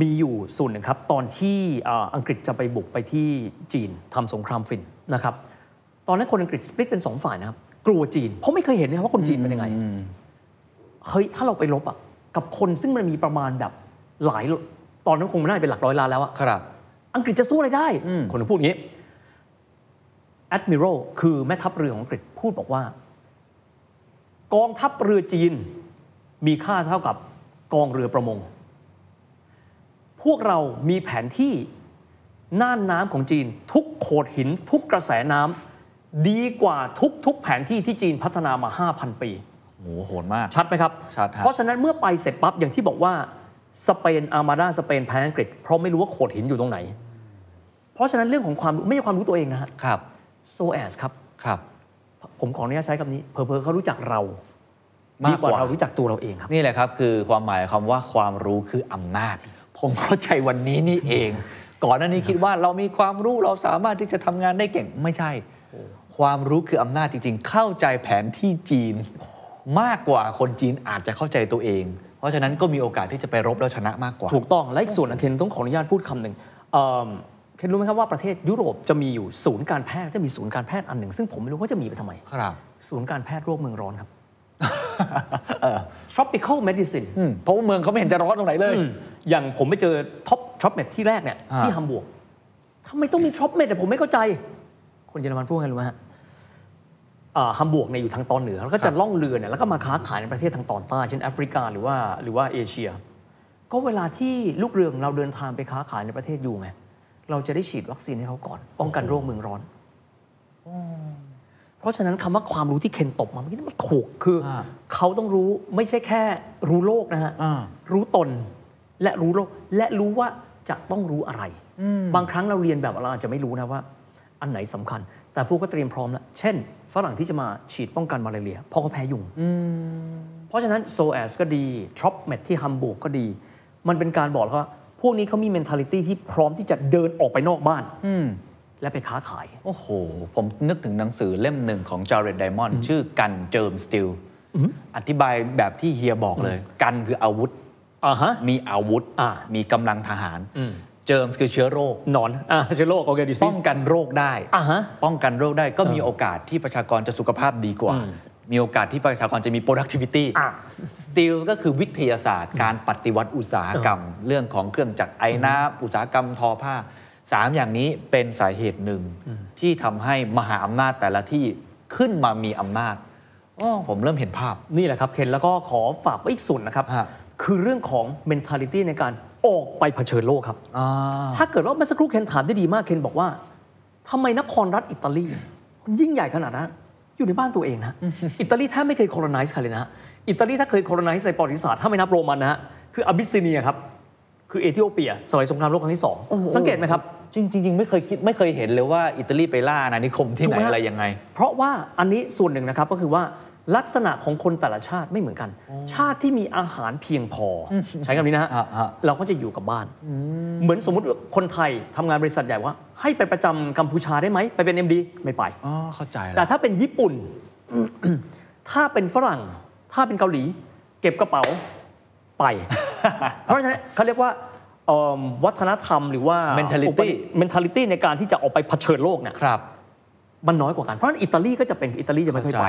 มีอยู่ส่วนหนึ่งครับตอนที่อังกฤษจะไปบุกไปที่จีนทำสงครามฟินนะครับตอนนั้นคนอังกฤษสปลิตเป็นสองฝ่ายนะครับกลัวจีนเพราะไม่เคยเห็นนะว่าคนจีนเป็นยังไงเฮ้ยถ้าเราไปลบอ่ะกับคนซึ่งมันมีประมาณแบบหลายตอนนั้นคงไม่น่าเป็นหลักร้อยล้านแล้วอ่ะครับอังกฤษจะสู้อะไรได้คนพูดอย่างนี้แอดมิรัลคือแม่ทัพเรือของอังกฤษพูดบอกว่ากองทัพเรือจีนมีค่าเท่ากับกองเรือประมงพวกเรามีแผนที่น่านน้ำของจีนทุกโขดหินทุกกระแสน้ำดีกว่าทุกๆแผนที่ที่จีนพัฒนามา ห้าพัน ปีโอ้โหโหดมากชัดไหมครับชัดเพราะฉะนั้นเมื่อไปเสร็จปั๊บอย่างที่บอกว่าสเปน Armada สเปนแพ้อังกฤษเพราะไม่รู้ว่าโขดหินอยู่ตรงไหนเพราะฉะนั้นเรื่องของความไม่ใช่ความรู้ตัวเองนะครับโซแอสครับครับผมขออนุญาตใช้คำนี้เพอเพอเขารู้จักเรามากกว่าเรารู้จักตัวเราเองครับนี่แหละครับคือความหมายคำว่าความรู้คืออำนาจผมเข้าใจวันนี้นี่เองก่อนหน้านี้คิดว่าเรามีความรู้เราสามารถที่จะทำงานได้เก่งไม่ใช่ความรู้คืออำนาจจริงๆเข้าใจแผนที่จีนมากกว่าคนจีนอาจจะเข้าใจตัวเองเพราะฉะนั้นก็มีโอกาสที่จะไปรบแล้วชนะมากกว่าถูกต้องและอีกส่วนเคนต้องขออนุญาตพูดคำหนึ่งเคนรู้ไหมครับว่าประเทศยุโรปจะมีอยู่ศูนย์การแพทย์จะมีศูนย์การแพทย์อันหนึ่งซึ่งผมไม่รู้ว่าจะมีไปทำไมครับศูนย์การแพทย์โรคเมืองร้อนครับ tropical medicine เพราะว่าเมืองเขาไม่เห็นจะร้อนตรงไหนเลยอย่างผมไปเจอท็อปช็อปเมดที่แรกเนี่ยที่ฮัมบูร์กทำไมต้องมีช็อปเมดแต่ผมไม่เข้าใจคนเยอรมันพูดกันรู้ไหมฮะฮัมบูร์กเนี่ยอยู่ทางตอนเหนือแล้วก็จะล่องเรือเนี่ยแล้วก็มาค้าขายในประเทศทางตอนใต้เช่นแอฟริกาหรือว่าหรือว่าเอเชียก็เวลาที่ลูกเรือเราเดินทางไปค้าขายในประเทศอยู่ไงเราจะได้ฉีดวัคซีนให้เขาก่อนป้องกันโรคเมืองร้อนเพราะฉะนั้นคำว่าความรู้ที่เคนตบมาเมื่อกี้มันถูกคือเขาต้องรู้ไม่ใช่แค่รู้โลกนะฮะรู้ตนและรู้โลกและรู้ว่าจะต้องรู้อะไรบางครั้งเราเรียนแบบเราอาจจะไม่รู้นะว่าอันไหนสำคัญแต่พวกก็เตรียมพร้อมแล้วเช่นฝรั่งที่จะมาฉีดป้องกันมาลาเรียเพราะเขาแพ้ยุงเพราะฉะนั้นโซแอสก็ดีทร็อปเมดที่ฮัมบูร์กก็ดีมันเป็นการบอกว่าพวกนี้เขามี mentality ที่พร้อมที่จะเดินออกไปนอกบ้านและไปค้าขายโอ้โหผมนึกถึงหนังสือเล่มหนึ่งของ Jared Diamond ชื่อ Guns Germs Steel อธิบายแบบที่เฮียบอกเลยกันคืออาวุธมีอาวุธมีกำลังทหารเจิมคือเชื้อโรคหนอนเชื้อโรคโอเคดิป้องกันโรคได้ป้องกันโรคได้ก็มีโอกาสที่ประชากรจะสุขภาพดีกว่ามีโอกาสที่ประชากรจะมี productivity Steel ก็คือวิทยาศาสตร์การปฏิวัติอุตสาหกรรมเรื่องของเครื่องจักรไอ้น้ำอุตสาหกรรมทอผ้าสามอย่างนี้เป็นสาเหตุหนึ่งที่ทำให้มหาอำนาจแต่ละที่ขึ้นมามีอำนาจผมเริ่มเห็นภาพนี่แหละครับเคนแล้วก็ขอฝากไว้อีกส่วนนะครับคือเรื่องของ mentality ในการออกไปเผชิญโลกครับถ้าเกิดว่าเมื่อสักครู่เคนถามได้ดีมากเคนบอกว่าทำไมนครรัฐอิตาลียิ่งใหญ่ขนาดนั้นอยู่ในบ้านตัวเองนะอิตาลีถ้าไม่เคย colonize ใครเลยนะอิตาลีถ้าเคย colonize ในประวัติศาสตร์ถ้าไม่นับโรมันนะฮะคืออะบิสซิเนียครับคือเอธิโอเปียสมัยสงครามโลกครั้งที่สองสังเกตไหมครับจริงจริงไม่เคยคิดไม่เคยเห็นเลยว่าอิตาลีไปล่าอาณานิคมที่ไหนอะไรยังไงเพราะว่าอันนี้ส่วนหนึ่งนะครับก็คือว่า ลักษณะของคนแต่ละชาติไม่เหมือนกันชาติที่มีอาหารเพียงพอใช้คำนี้นะฮะเราก็จะอยู่กับบ้านเหมือนสมมติคนไทยทำงานบริษัทใหญ่ว่าให้ไปประจำกัมพูชาได้ไหมไปเป็น เอ็ม ดี ไม่ไปอ๋อเข้าใจแต่ถ้าเป็นญี่ปุ่น ถ้าเป็นฝรั่งถ้าเป็นเกาหลีเก็บกระเป๋าไป เพราะฉะนั้นเขาเรียกว่าวัฒนธรรมหรือว่า mentality mentality ในการที่จะออกไปเผชิญโลกเนี่ยมันน้อยกว่ากันเพราะฉะนั้นอิตาลีก็จะเป็นอิตาลีจะไม่ค่อยไป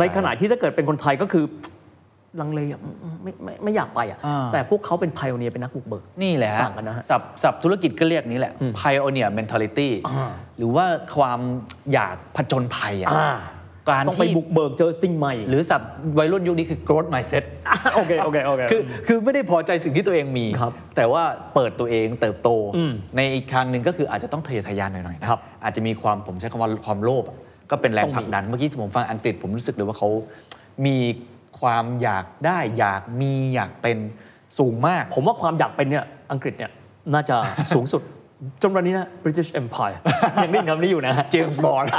ในขณะที่ถ้าเกิดเป็นคนไทยก็คือลังเลไม่ไม่ไม่อยากไปอ่ะแต่พวกเขาเป็นไพโอเนียเป็นนักบุกเบิกนี่แหละต่างกันนะฮะศัพท์ศัพท์ธุรกิจก็เรียกนี้แหละไพโอเนีย mentality หรือว่าความอยากผจญภัยอ่ะการที่ไปบุกเบิกเจอสิ่งใหม่หรือศัพท์วัยรุ่นยุคนี้คือ growth mindset โอเคโอเคโอเคคือคือไม่ได้พอใจสิ่งที่ตัวเองมีแต่ว่าเปิดตัวเองเติบโตในอีกทางหนึ่งก็คืออาจจะต้องทะเยอทะยานหน่อยๆครับอาจจะมีความผมใช้คำว่าความโลภก็เป็นแรงผลักดันเมื่อกี้ผมฟังอังกฤษผมรู้สึกเลยว่าเขามีความอยากได้อยากมีอยากเป็นสูงมากผมว่าความอยากเป็นเนี่ยอังกฤษเนี่ยน่าจะสูงสุดจนวันนี้นะ British Empire ยังได้ยินคำนี้อยู่นะเจมส์บอนด์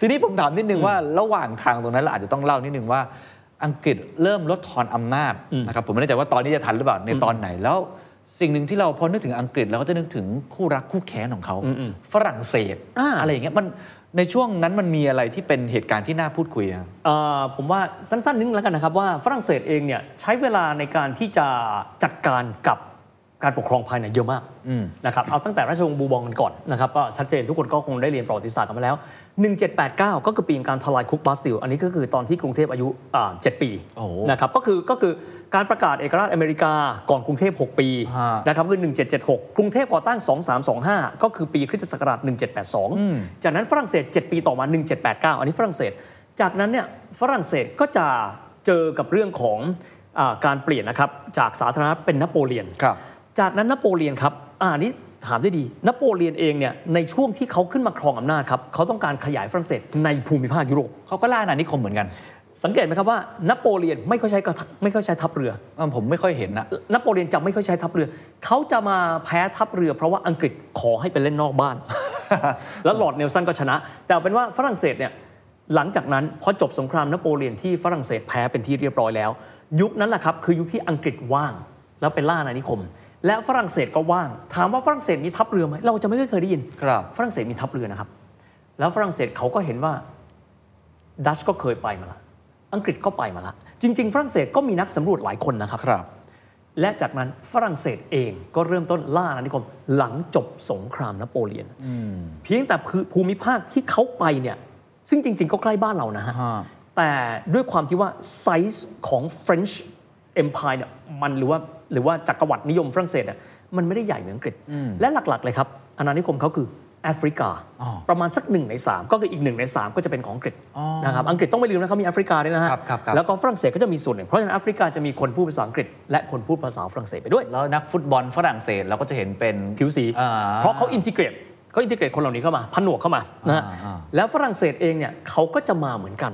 ทีนี้ผมถามนิดนึงว่าระหว่างทางตรงนั้นเราอาจจะต้องเล่านิดนึงว่าอังกฤษเริ่มลดทอนอำนาจนะครับผมไม่แน่ใจว่าตอนนี้จะทันหรือเปล่าในตอนไหนแล้วสิ่งหนึ่งที่เราพอนึกถึงอังกฤษเราก็จะนึกถึงคู่รักคู่แค้นของเขาฝรั่งเศสอะไรอย่างเงี้ยมันในช่วงนั้นมันมีอะไรที่เป็นเหตุการณ์ที่น่าพูดคุยครับผมว่าสั้นๆนิดนึงแล้วกันนะครับว่าฝรั่งเศสเองเนี่ยใช้เวลาในการที่จะจัดการกับการปกครองภายในเยอะมากนะครับเอาตั้งแต่ราชวงศ์บูบองกันก่อนนะครับก็ชัดเจนทุกคนก็คงได้เรียนประวัติศาสตร์กันมาแล้วหนึ่งเจ็ดแปดเก้าก็คือปีการทลายคุกบาสติลอันนี้ก็คือตอนที่กรุงเทพอายุเจ็ดปีนะครับก็คือก็คือการประกาศเอกราชอเมริกาก่อนกรุงเทพหกปีนะครับคือหนึ่งเจ็ดเจ็ดหกกรุงเทพก่อตั้งสองสามสองห้าก็คือปีคริสตศักราชหนึ่งเจ็ดแปดสองจากนั้นฝรั่งเศสเจ็ดปีต่อมาหนึ่งเจ็ดแปดเก้าอันนี้ฝรั่งเศสจากนั้นเนี่ยฝรั่งเศสก็จะเจอกับเรื่องของการเปลี่ยนนะครับจากสาธารณรัฐเป็นนโปเลียนจากนั้นนโปเลียนครับอ่านี่ถามได้ดีนโปเลียนเองเนี่ยในช่วงที่เขาขึ้นมาครองอำนาจครับเขาต้องการขยายฝรั่งเศสในภูมิภาคยุโรปเขาก็ล่าอาณานิคมเหมือนกันสังเกตไหมครับว่านโปเลียนไม่ค่อยใช้ไม่ค่อยใช้ทัพเรือผมไม่ค่อยเห็นนะนโปเลียนจะไม่ค่อยใช้ทัพเรือเขาจะมาแพ้ทัพเรือเพราะว่าอังกฤษขอให้ไปเล่นนอกบ้าน แล้วลอร์ดเนลสันก็ชนะแต่เป็นว่าฝรั่งเศสเนี่ยหลังจากนั้นพอจบสงครามนโปเลียนที่ฝรั่งเศสแพ้เป็นที่เรียบร้อยแล้วยุคนั้นแหละครับคือยุคที่อังกฤษว่างแล้วเป็นล่าอาณานิคมและฝรั่งเศสก็ว่างถามว่าฝรั่งเศสมีทัพเรือไหมเราจะไม่เคยได้ยินฝรั่งเศสมีทัพเรือนะครับแล้วฝรั่งเศสเขาก็เห็นว่าดัชก็เคยไปมาละอังกฤษก็ไปมาละจริงๆฝรั่งเศสก็มีนักสำรวจหลายคนนะครับและจากนั้นฝรั่งเศสเองก็เริ่มต้นล่าอาณานิคมหลังจบสงครามนโปเลียนเพียงแต่ภูมิภาคที่เขาไปเนี่ยซึ่งจริงๆก็ใกล้บ้านเรานะฮะแต่ด้วยความที่ว่าไซส์ของ French Empire เนี่ยมันหรือว่าหรือว่าจักรวรรดินิยมฝรั่งเศสเนี่ยมันไม่ได้ใหญ่เหมือนอังกฤษและหลักๆเลยครับอาณานิคมเขาคือแอฟริกาประมาณสักหนึ่งในสามก็คืออีกหนึ่งในสามก็จะเป็นของอังกฤษนะครับอังกฤษต้องไม่ลืมนะเขามีแอฟริกาด้วยนะฮะแล้วก็ฝรั่งเศสก็จะมีส่วนหนึ่งเพราะฉะนั้นแอฟริกาจะมีคนพูดภาษาอังกฤษและคนพูดภาษาฝรั่งเศสไปด้วยแล้วนักฟุตบอลฝรั่งเศสเราก็จะเห็นเป็นผิวสีเพราะเขาอินทิเกรตเขาอินทิเกรตคนเหล่านี้เข้ามาผนวกเข้ามานะฮะแล้วฝรั่งเศสเองเนี่ยเขาก็จะมาเหมือนกัน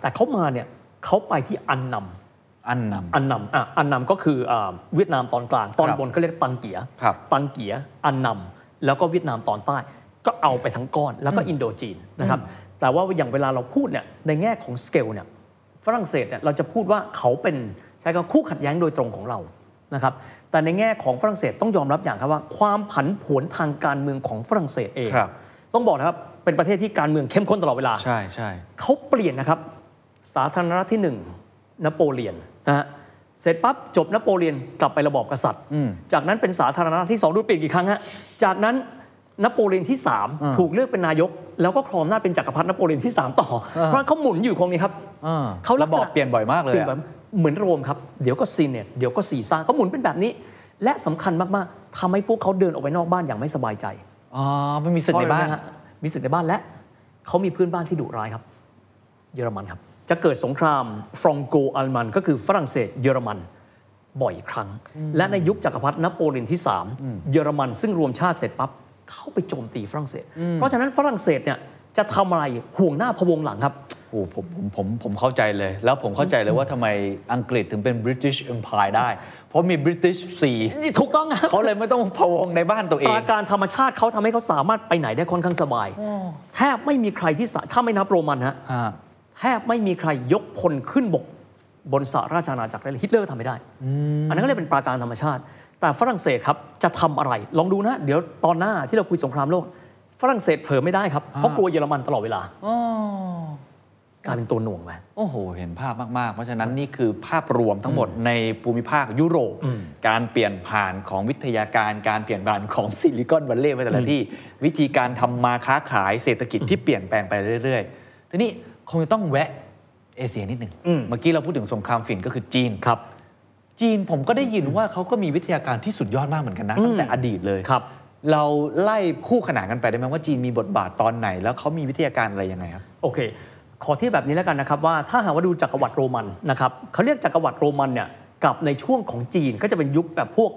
แต่เขามาเนี่ยเขาไปที่อันนัมอันนำอันนำอ่ะอันนำก็คือเวียดนามตอนกลางตอนบนก็เรียกตังเกียตังเกียอันนำแล้วก็เวียดนามตอนใต้ก็เอาไปทั้งก้อนแล้วก็อินโดจีนนะครับแต่ว่าอย่างเวลาเราพูดเนี่ยในแง่ของสเกลเนี่ยฝรั่งเศสเนี่ยเราจะพูดว่าเขาเป็นใช่ก็คู่ขัดแย้งโดยตรงของเรานะครับแต่ในแง่ของฝรั่งเศสต้องยอมรับอย่างครับว่าความผันผวนทางการเมืองของฝรั่งเศสเองต้องบอกนะครับเป็นประเทศที่การเมืองเข้มข้นตลอดเวลาใช่ใช่เขาเปลี่ยนนะครับสาธารณรัฐที่หนึ่งนโปเลียนนะฮะเสร็จปั๊บจบนโปเลียนกลับไประบอบกษัตริย์จากนั้นเป็นสาธารณรัฐที่สองดูเปลี่ยนกี่ครั้งฮะจากนั้นนโปเลียนที่สามถูกเลือกเป็นนายกแล้วก็ครองหน้าเป็นจักรพรรดินโปเลียนที่สามต่อเพราะเขาหมุนอยู่คงนี้ครับเขาระบอบเปลี่ยนบ่อยมากเลยเหมือนโรมครับเดี๋ยวก็ซีเนตเดี๋ยวก็ซีซ่าเขาหมุนเป็นแบบนี้และสำคัญมากๆทำให้พวกเขาเดินออกไปนอกบ้านอย่างไม่สบายใจอ๋อไม่มีศึกในบ้านมีศึกในบ้านและเขามีเพื่อนบ้านที่ดุร้ายครับเยอรมันครับจะเกิดสงครามฟรองโกอัลมันก็คือฝรั่งเศสเยอรมันบ่อยครั้งและในยุคจักรพรรดินโปเลียนที่สามเยอรมันซึ่งรวมชาติเสร็จปั๊บเข้าไปโจมตีฝรั่งเศสเพราะฉะนั้นฝรั่งเศสเนี่ยจะทำอะไรห่วงหน้าพะวงหลังครับโอ้ผมผมผมผมเข้าใจเลยแล้วผมเข้าใจเลยว่าทำไมอังกฤษถึงเป็น British Empire ได้เพราะมี British Sea ถูกต้องเขาเลยไม่ต้องพะวงในบ้านตัวเองการธรรมชาติเขาทำให้เขาสามารถไปไหนได้ค่อนข้างสบายแทบไม่มีใครที่ถ้าไม่นับโรมันฮะแ แทบไม่มีใครยกพลขึ้นบกบนสหราชอาณาจักรได้เลยฮิตเลอร์ทำไม่ได้ อ, อันนั้นก็เลยเป็นปราการธรรมชาติแต่ฝรั่งเศสครับจะทำอะไรลองดูนะเดี๋ยวตอนหน้าที่เราคุยสงครามโลกฝรั่งเศสเผลอไม่ได้ครับเพราะกลัวเยอรมันตลอดเวลาอ๋อกลายเป็นตัวหน่วงไปโอ้โหเห็นภาพมากๆเพราะฉะนั้นนี่คือภาพรวมทั้งหมดในภูมิภาคยุโรปการเปลี่ยนผ่านของวิทยาการการเปลี่ยนผ่านของซิลิคอนวัลเลย์ไปแต่ละที่วิธีการทำมาค้าขายเศรษฐกิจที่เปลี่ยนแปลงไปเรื่อยๆทีนี้คงจะต้องแวะเอเชียนิดหนึ่งเมื่อกี้เราพูดถึงสงครามฝิ่นก็คือจีนครับจีนผมก็ได้ยินว่าเขาก็มีวิทยาการที่สุดยอดมากเหมือนกันนะตั้งแต่อดีตเลยครับเราไล่คู่ขนานกันไปได้ไหมว่าจีนมีบทบาทตอนไหนแล้วเขามีวิทยาการอะไรยังไงครับโอเคขอเทียบแบบนี้แล้วกันนะครับว่าถ้าหากว่าดูจักรวรรดิโรมันนะครับเขาเรียกจักรวรรดิโรมันเนี่ยกับในช่วงของจีนก็จะเป็นยุคแบบพวก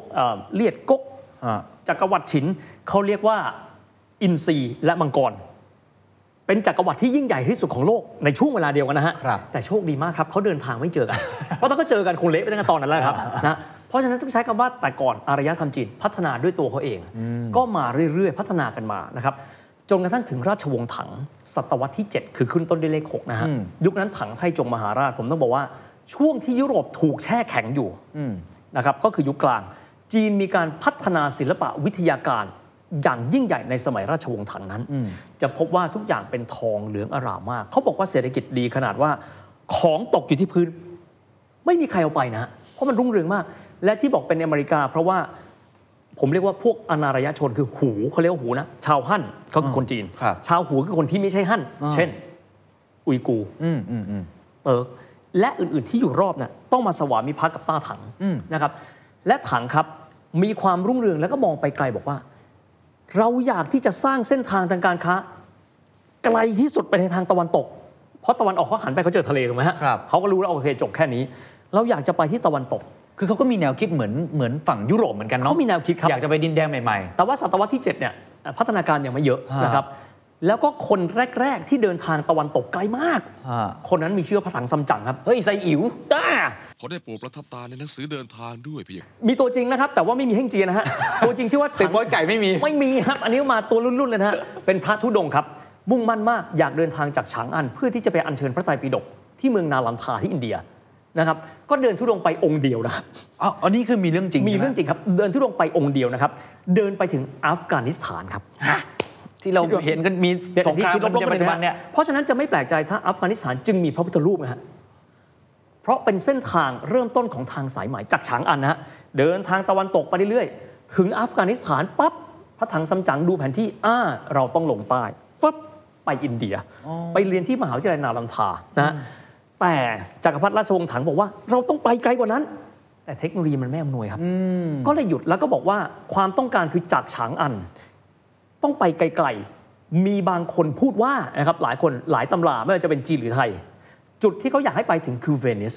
เลียดก๊กจักรวรรดิฉินเขาเรียกว่าอินทรีและมังกรเป็นจักรวรรดิที่ยิ่งใหญ่ที่สุดของโลกในช่วงเวลาเดียวกันนะฮะแต่โชคดีมากครับเขาเดินทางไม่เจอกันเพราะถ้าเขาเจอกันคงเละไปตั้งแต่ตอนนั้นแล้วครับนะเพราะฉะนั้นต้องใช้คำว่าแต่ก่อนอารยธรรมจีนพัฒนาด้วยตัวเขาเองก็มาเรื่อยๆพัฒนากันมานะครับจนกระทั่งถึงราชวงศ์ถังศตวรรษที่เจ็ดคือขึ้นต้นด้วยเลขหกนะฮะยุคนั้นถังไทจงมหาราชผมต้องบอกว่าช่วงที่ยุโรปถูกแช่แข็งอยู่นะครับก็คือยุคกลางจีนมีการพัฒนาศิลปะวิทยาการอย่างยิ่งใหญ่ในสมัยราชวงศ์ถังนั้นจะพบว่าทุกอย่างเป็นทองเหลืองอร่ามมากเขาบอกว่าเศรษฐกิจดีขนาดว่าของตกอยู่ที่พื้นไม่มีใครเอาไปนะเพราะมันรุ่งเรืองมากและที่บอกเป็นอเมริกาเพราะว่าผมเรียกว่าพวกอนารยชนคือหูเขาเรียกว่าหูนะชาวฮั่นเขาคือคนจีนชาวหูคือคนที่ไม่ใช่ฮั่นเช่นอุยกูร์เออและอื่นๆที่อยู่รอบเนี่ยต้องมาสวามิภักดิ์กับต้าถังนะครับและถังครับมีความรุ่งเรืองแล้วก็มองไปไกลบอกว่าเราอยากที่จะสร้างเส้นทางทางการค้าไกลที่สุดไปในทางตะวันตกเพราะตะวันออกเขาหันไปเขาเจอทะเลถูกไหมฮะเขาก็รู้แล้วโอเคจบแค่นี้เราอยากจะไปที่ตะวันตกคือเขาก็มีแนวคิดเหมือนเหมือนฝั่งยุโรปเหมือนกันเนาะเขามีแนวคิดครับอยากจะไปดินแดนใหม่ๆแต่ว่าศตวรรษที่เจ็ดเนี่ยพัฒนาการยังไม่เยอะนะครับแล้วก็คนแรกๆที่เดินทางตะวันตกไกลมากคนนั้นมีชื่อพระถังซัมจั๋งครับเฮ้ยไซอิ๋วต้าเขาได้โปรดประทับตาในหนังสือเดินทางด้วยพี่มีตัวจริงนะครับแต่ว่าไม่มีเฮ่งเจียนะฮะตัวจริงที่ว่าติดบอยไก่ไม่มีไม่มีครับอันนี้มาตัวรุ่นๆเลยนะฮะเป็นพระธุดงค์ครับมุ่งมั่นมากอยากเดินทางจากฉางอันเพื่อที่จะไปอัญเชิญพระไตรปิฎกที่เมืองนาลันทาที่อินเดียนะครับก็เดินทุดงไปองค์เดียวนะครับอ๋ออันนี้คือมีเรื่องจริงมีเรื่องจริงครับเดินทุดงไปองค์เดียวนะครับเดินไปถึงอัฟกานิสถานครับที่เราเห็นกันมีสงครามในปัจจุบันเนี่ยเพราะฉะนั้นจะไม่แปลกใจถ้าอัฟกานิสถานจึงมีพระพุทธรูปนะฮะเพราะเป็นเส้นทางเริ่มต้นของทางสายไหมจากฉางอันนะฮะเดินทางตะวันตกไปเรื่อยๆถึงอัฟกานิสถานปั๊บพระถังซัมจั๋งดูแผนที่อ้าเราต้องลงใต้ปั๊บไปอินเดียไปเรียนที่มหาวิทยาลัยนาลันทานะแต่จักรพรรดิราชวงศ์ถังบอกว่าเราต้องไปไกลกว่านั้นแต่เทคโนโลยีมันไม่อำนวยครับก็เลยหยุดแล้วก็บอกว่าความต้องการคือจากฉางอันต้องไปไกลๆมีบางคนพูดว่านะครับหลายคนหลายตำราไม่ว่าจะเป็นจีนหรือไทยจุดที่เขาอยากให้ไปถึงคือเวนิส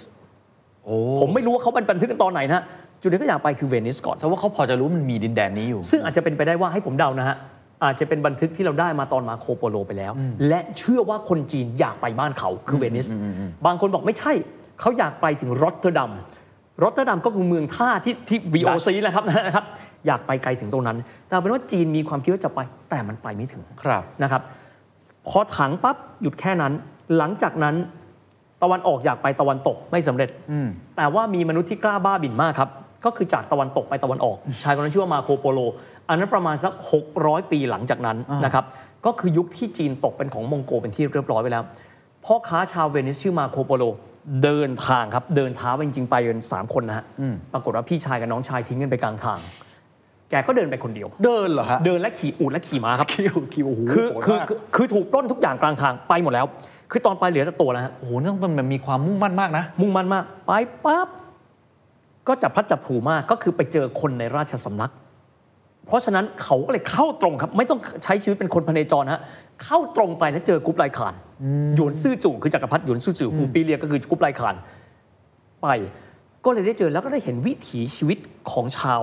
ผมไม่รู้ว่าเขาบันทึกกันตอนไหนนะจุดที่เขาอยากไปคือเวนิสก่อนเพราะว่าเขาพอจะรู้มันมีดินแดนนี้อยู่ซึ่งอาจจะเป็นไปได้ว่าให้ผมเดานะฮะอาจจะเป็นบันทึกที่เราได้มาตอนมาโคโปโลไปแล้วและเชื่อว่าคนจีนอยากไปบ้านเขาคือเวนิสบางคนบอกไม่ใช่เขาอยากไปถึงรอตเตอร์ดัมรอตเตอร์ดัมก็คือเมืองท่าที่ที่ วี โอ ซี นะครับนะครับอยากไปไกลถึงตรงนั้นแต่เป็นว่าจีนมีความคิดว่าจะไปแต่มันไปไม่ถึงนะครับพอถังปั๊บหยุดแค่นั้นหลังจากนั้นตะวันออกอยากไปตะวันตกไม่สำเร็จแต่ว่ามีมนุษย์ที่กล้าบ้าบินมากครับก็คือจากตะวันตกไปตะวันออกชายคนนั้นชื่อว่ามาโคโปโลอันนั้นประมาณสักหกร้อยปีหลังจากนั้นนะครับก็คือยุคที่จีนตกเป็นของมองโกเป็นที่เรียบร้อยไปแล้วพ่อค้าชาวเวนิสชื่อมาโคโปโลเดินทางครับเดินเท้าไปจริงๆไปกันสามคนนะฮะปรากฏว่าพี่ชายกับน้องชายทิ้งกันไปกลางทางแกก็เดินไปคนเดียวเดินเหรอฮะเดินและขี่อูฐและขี่ม้าครับขี่อูฐขี่โอ้โหคือคือคือถูกปล้นทุกอย่างกลางทางไปหมดแล้วคือตอนไปเหลือแต่ตัวแล้วฮะโอ้โหนั่นมันมีความมุ่งมั่นมากนะมุ่งมั่นมากไปปั๊บก็จับพลัดจับผลูมากก็คือไปเจอคนในราชสำนักเพราะฉะนั้นเขาก็เลยเข้าตรงครับไม่ต้องใช้ชีวิตเป็นคนพเนจรฮะเข้าตรงไปแล้วเจอกุ๊ปไลข่านหยวนซื่อจู่คือจักรพรรดิหยวนซื่อจู่ฮูปีเรียก็คือกุ๊ปไลข่านไปก็เลยได้เจอแล้วก็ได้เห็นวิถีชีวิตของชาว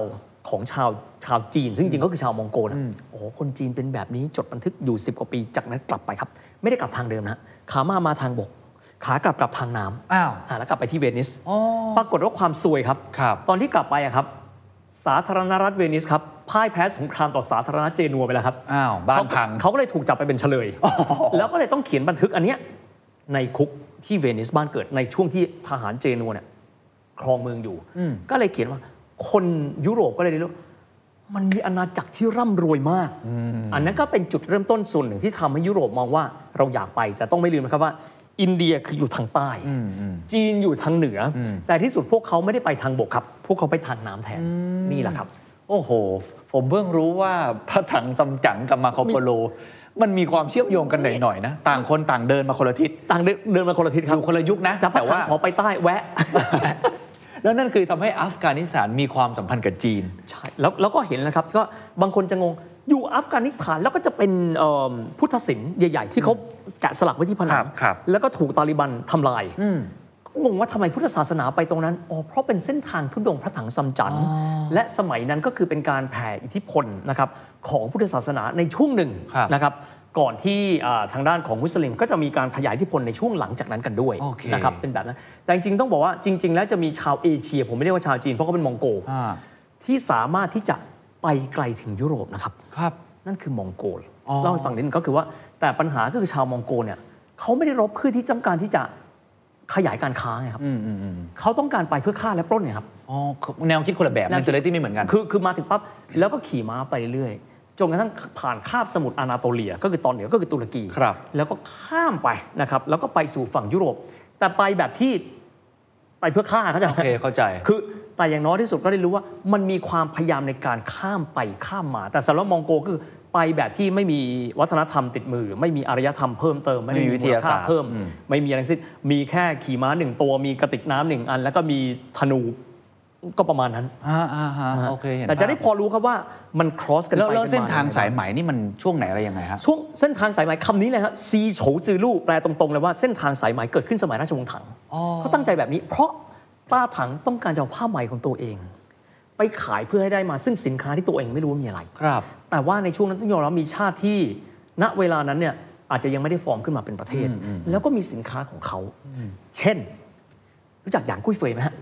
ของชาวชาวจีนซึ่งจริงก็คือชาวมองโกลนะโอ้โหคนจีนเป็นแบบนี้จดบันทึกอยู่สิบกว่าปีจากนั้นกลับไปครับไม่ได้กลับทางเดิมนะขามามาทางบกขากลับกลับทางน้ำอ้าวแล้วกลับไปที่เวนิสปรากฏว่าความซวยครับตอนที่กลับไปครับสาธารณรัฐเวนิสครับพ่ายแพ้สงครามต่อสาธารณรัฐเจนัวไปแล้วครับอ้าวบ้านพังเขาก็เลยถูกจับไปเป็นเฉลยแล้วก็เลยต้องเขียนบันทึกอันเนี้ย ในคุกที่เวนิสบ้านเกิดในช่วงที่ทหารเจนัวเนี่ยครองเมืองอยู่ก็เลยเขียนว่าคนยุโรปก็เลยรู้มันมีอาณาจักรที่ร่ำรวยมากอันนั้นก็เป็นจุดเริ่มต้นส่วนหนึ่งที่ทำให้ยุโรปมองว่าเราอยากไปแต่ต้องไม่ลืมนะครับว่าอินเดียคืออยู่ทางใต้จีนอยู่ทางเหนือแต่ที่สุดพวกเขาไม่ได้ไปทางบกครับพวกเขาไปทางน้ำแทนนี่แหละครับโอ้โหผมเพิ่งรู้ว่าพระถังซัมจั๋งกับมาโคโปโลมันมีความเชื่อมโยงกันหน่อยๆนะต่างคนต่างเดินมาคนละทิศต่างเดินมาคนละทิศครับคนละยุคนะแต่ว่าขอไปใต้แวะแล้วนั่นคือทำให้อัฟกานิสถานมีความสัมพันธ์กับจีนใช่แล้วแล้วก็เห็นนะครับก็บางคนจะงงอยู่อัฟกานิสถานแล้วก็จะเป็นพุทธศิลป์ใหญ่ๆที่เขาแกะสลักไว้ที่ผนังแล้วก็ถูกตาลิบันทำลายงงว่าทำไมพุทธศาสนาไปตรงนั้นอ๋อเพราะเป็นเส้นทางทุดงพระถังซัมจั๋งและสมัยนั้นก็คือเป็นการแผ่อิทธิพลนะครับของพุทธศาสนาในช่วงหนึ่งนะครับก่อนที่ทางด้านของมุสลิมก็จะมีการขยายอิทธิพลในช่วงหลังจากนั้นกันด้วย okay. นะครับเป็นแบบนั้นแต่จริงๆต้องบอกว่าจริงๆแล้วจะมีชาวเอเชียผมไม่เรียกว่าชาวจีนเพราะเขาเป็นมองโกลที่สามารถที่จะไปไกลถึงยุโรปนะครับครับนั่นคือมองโกลเล่าให้ฟังนิดนึงก็คือว่าแต่ปัญหาก็คือชาวมองโกลเนี่ยเขาไม่ได้รบเพื่อที่ต้องการที่จะขยายการค้าไงครับเขาต้องการไปเพื่อฆ่าและปล้นไงครับอ๋อแนวคิดคนละแบบมันจะเลยที่ไม่เหมือนกันคือคือมาถึงปั๊บแล้วก็ขี่ม้าไปเรื่อยจนกระทั่งผ่านคาบสมุทรอานาโตเลียก็คือตอนเหนือก็คือตุรกีแล้วก็ข้ามไปนะครับแล้วก็ไปสู่ฝั่งยุโรปแต่ไปแบบที่ไปเพื่อฆ่าเขาจะโอเคเข้าใจคือแต่อย่างน้อยที่สุดก็ได้รู้ว่ามันมีความพยายามในการข้ามไปข้ามมาแต่สำหรับมองโกก็คือไปแบบที่ไม่มีวัฒนธรรมติดมือไม่มีอารยธรรมเพิ่มเติมไม่มีวิทยาศาสตร์เพิ่มไม่มีอะไรทั้งสิ้นมีแค่ขี่ม้าหนึ่งตัวมีกระติกน้ำหนึ่งอันแล้วก็มีธนูก็ประมาณนั้นแต่จะได้พอรู้ครับว่ามันครอสกันไปแล้วเส้นทางสายไหมนี่มันช่วงไหนอะไรยังไงฮะช่วงเส้นทางสายไหมคำนี้เลยครับซีโฉจือลู่แปลตรงๆเลยว่าเส้นทางสายไหมเกิดขึ้นสมัยราชวงศ์ถังเขาตั้งใจแบบนี้เพราะป้าถังต้องการจะเอาผ้าไหมของตัวเองไปขายเพื่อให้ได้มาซึ่งสินค้าที่ตัวเองไม่รู้ว่ามีอะไรครับแต่ว่าในช่วงนั้นต้องยอมรับมีชาติที่ณเวลานั้นเนี่ยอาจจะยังไม่ได้ฟอร์มขึ้นมาเป็นประเทศแล้วก็มีสินค้าของเขาเช่นรู้จักหยางกุ้ยเฟยไหมฮะ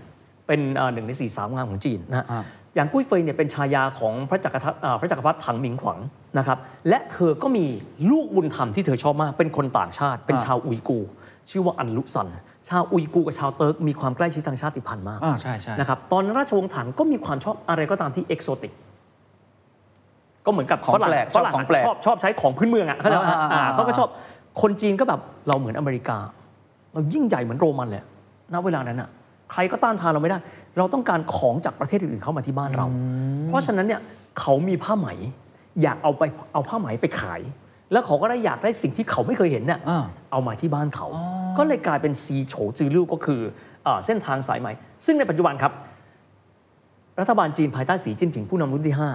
เป็นหนึ่งในสี่สาวงามของจีนนะอย่างกุ้ยเฟยเนี่ยเป็นชายาของพระจักรพรรดิพระจักรพรรดิถังหมิงขวังนะครับและเธอก็มีลูกบุญธรรมที่เธอชอบมากเป็นคนต่างชาติเป็นชาวอุยกูชื่อว่าอันลุซันชาวอุยกูกับชาวเติร์กมีความใกล้ชิดทางชาติพันธุ์มากใช่ใช่นะครับตอนราชวงศ์ถังก็มีความชอบอะไรก็ตามที่เอกโซติกก็เหมือนกับฝรั่งฝรั่งชอบชอบใช้ของพื้นเมืองอ่ะเขาจะเขาก็ชอบคนจีนก็แบบเราเหมือนอเมริกาเรายิ่งใหญ่เหมือนโรมันเลยณเวลานั้นอ่ะใครก็ต้านทานเราไม่ได้เราต้องการของจากประเทศอื่นๆเข้ามาที่บ้านเราเพราะฉะนั้นเนี่ยเขามีผ้าไหมอยากเอาไปเอาผ้าไหมไปขายแล้วเขาก็ได้อยากได้สิ่งที่เขาไม่เคยเห็นเนี่ยเอามาที่บ้านเขาก็เลยกลายเป็นซีโฉจือลู่ก็คือเส้นทางสายไหมซึ่งในปัจจุบันครับรัฐบาลจีนภายใต้สีจิ้นผิงผู้นำรุ่นที่ห้า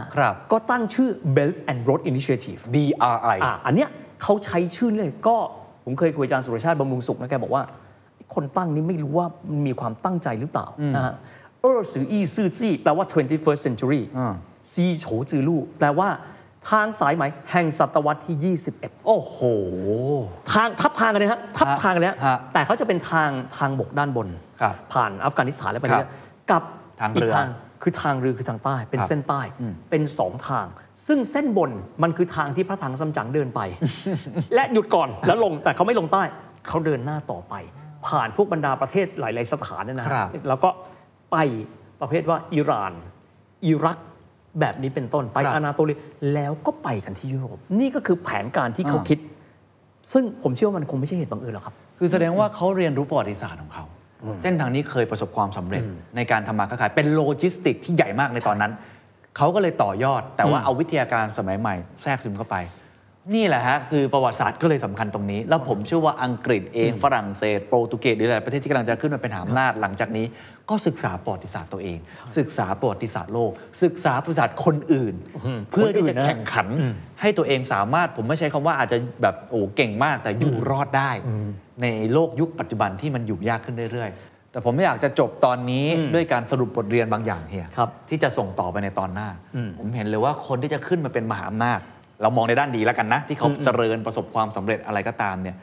ก็ตั้งชื่อ Belt and Road Initiative บี อาร์ ไอ อันเนี้ยเขาใช้ชื่อเลยก็ผมเคยคุยอาจารย์สุรชาติบำรุงสุขนะแกบอกว่าคนตั้งนี้ไม่รู้ว่ามีความตั้งใจหรือเปล่านะฮะเออซืออีซื่อจี้แปลว่า ทเวนตี้เฟิร์สต์เซนจูรี ซีโฉจือลู่แปลว่าทางสายไหมแห่งศตวรรษที่ยี่สิบเอ็ดโอ้โหทางทับทางกันเลยครับทับทางกันแล้วแต่เขาจะเป็นทางทางบกด้านบนผ่านอัฟกานิสถานแล้วไปเรื่อยกับอีกทางคือทางเรือคือทางใต้เป็นเส้นใต้เป็นสองทางซึ่งเส้นบนมันคือทางที่พระถังซัมจั๋งเดินไปและหยุดก่อนแล้วลงแต่เขาไม่ลงใต้เขาเดินหน้าต่อไปผ่านพวกบรรดาประเทศหลายๆสถานเนี่ยนะแล้วก็ไปประเภทว่าอิหร่านอิรักแบบนี้เป็นต้นไปอานาโตเลียแล้วก็ไปกันที่ยุโรปนี่ก็คือแผนการที่เขาคิดซึ่งผมเชื่อว่ามันคงไม่ใช่เหตุบังเอิญหรอกครับคือแสดงว่าเขาเรียนรู้ประวัติศาสตร์ของเขาเส้นทางนี้เคยประสบความสำเร็จในการทำมาค้าขายเป็นโลจิสติกที่ใหญ่มากในตอนนั้นเขาก็เลยต่อยอดแต่ว่าเอาวิทยาการสมัยใหม่แทรกซึมเข้าไปนี่แหละฮะคือประวัติศาสตร์ก็เลยสำคัญตรงนี้แล้วผมเชื่อว่าอังกฤษเองฝรั่งเศสโปรตุเกสหรือหลายประเทศที่กำลังจะขึ้นมาเป็นมหาอำนาจหลังจากนี้ก็ศึกษาประวัติศาสตร์ตัวเองศึกษาประวัติศาสตร์โลกศึกษาประวัติศาสตร์คนอื่นเพื่อที่จะแข่งขันให้ตัวเองสามารถผมไม่ใช้คำว่าอาจจะแบบโอ้เก่งมากแต่อยู่รอดได้ในโลกยุคปัจจุบันที่มันอยู่ยากขึ้นเรื่อยๆแต่ผมไม่อยากจะจบตอนนี้ด้วยการสรุปบทเรียนบางอย่างเฮียที่จะส่งต่อไปในตอนหน้าผมเห็นเลยว่าคนที่จะขึ้นมาเป็นมหาอำนาจเรามองในด้านดีแล้วกันนะที่เขาเจริญประสบความสำเร็จอะไรก็ตามเนี่ย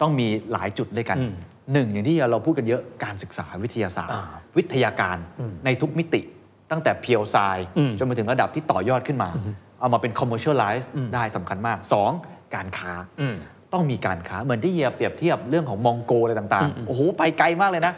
ต้องมีหลายจุดด้วยกันหนึ่งอย่างที่เราพูดกันเยอะการศึกษาวิทยาศาสตร์วิทยาการในทุกมิติตั้งแต่เพียวไซน์จนไปถึงระดับที่ต่อยอดขึ้นมาเอามาเป็นคอมเมอร์เชียลไลซ์ได้สำคัญมากสองการค้า ต้องมีการค้าเหมือนที่เฮียเปรียบเทียบเรื่องของมองโกอะไรต่างๆโอ้โหไปไกลมากเลยนะ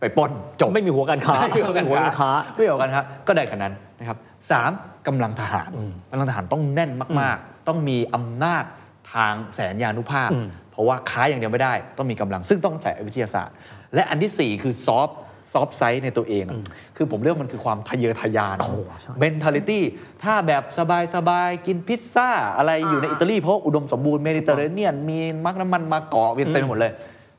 ไปปนจบไม่มีหัวการค้าไม่มีหัวการค้าไม่มีหัวการค้าก็ได้ขนาดนั้นนะครับสามกำลังทหารกำลังทหารต้องแน่นมากๆต้องมีอำนาจทางแสนยานุภาพเพราะว่าค้าอย่างเดียวไม่ได้ต้องมีกำลังซึ่งต้องใส่วิทยาศาสตร์และอันที่สี่คือซอฟต์ซอฟต์ไซส์ในตัวเองคือผมเรียกมันคือความทะเยอทะยาน เมนทาลิตี้ ถ้าแบบสบายๆกินพิซซ่าอะไรอยู่ในอิตาลีเพราะอุดมสมบูรณ์เมดิเตอร์เรเนียนมีมักน้ำมันมาเกาะเต็มไปหมดเลย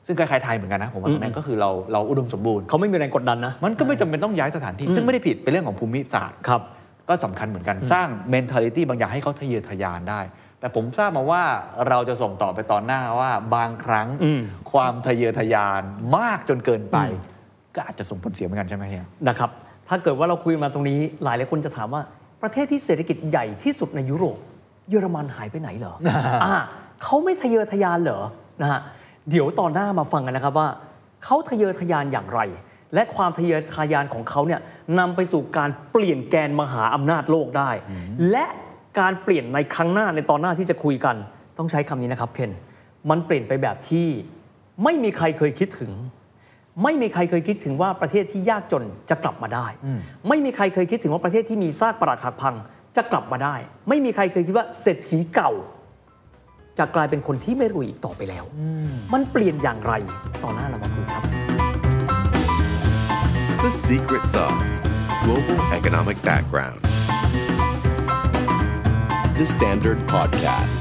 ซึ่งคล้ายๆไทยเหมือนกันนะผมว่าตรงนั้นก็คือเราเราอุดมสมบูรณ์เขาไม่มีแรงกดดันนะมันก็ไม่จำเป็นต้องย้ายสถานที่ซึ่งไม่ได้ผิดเป็นเรื่องของภูมิศาสตร์ครับก็สำคัญเหมือนกันสร้าง เมนทาลิตี้ บางอย่างให้เขาทะเยอทะยานได้แต่ผมทราบมาว่าเราจะส่งต่อไปตอนหน้าว่าบางครั้งความทะเยอทะยานมากจนเกินไปก็อาจจะส่งผลเสียเหมือนกันใช่ไหมครับนะครับถ้าเกิดว่าเราคุยมาตรงนี้หลายหลายคนจะถามว่าประเทศที่เศรษฐกิจใหญ่ที่สุดในยุโรปเยอรมันหายไปไหนเหรอ อ่าเขาไม่ทะเยอทะยานเหรอนะฮะเดี๋ยวตอนหน้ามาฟังกันนะครับว่าเขาทะเยอทะยานอย่างไรและความทะเยอทะยานของเขาเนี่ยนำไปสู่การเปลี่ยนแกนมหาอำนาจโลกได้ และการเปลี่ยนในครั้งหน้าในตอนหน้าที่จะคุยกันต้องใช้คำนี้นะครับเคนมันเปลี่ยนไปแบบที่ไม่มีใครเคยคิดถึงไม่มีใครเคยคิดถึงว่าประเทศที่ยากจนจะกลับมาได้ไม่มีใครเคยคิดถึงว่าประเทศที่มีซากปรักหักพังจะกลับมาได้ไม่มีใครเคยคิดว่าเศรษฐีเก่าจะกลายเป็นคนที่ไม่รวยอีกต่อไปแล้ว ม, มันเปลี่ยนอย่างไรต่อหน้าเรามาคุยครับ The Secret Sauce Global Economic Background The Standard Podcast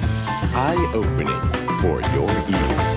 Eye Opening for Your Ears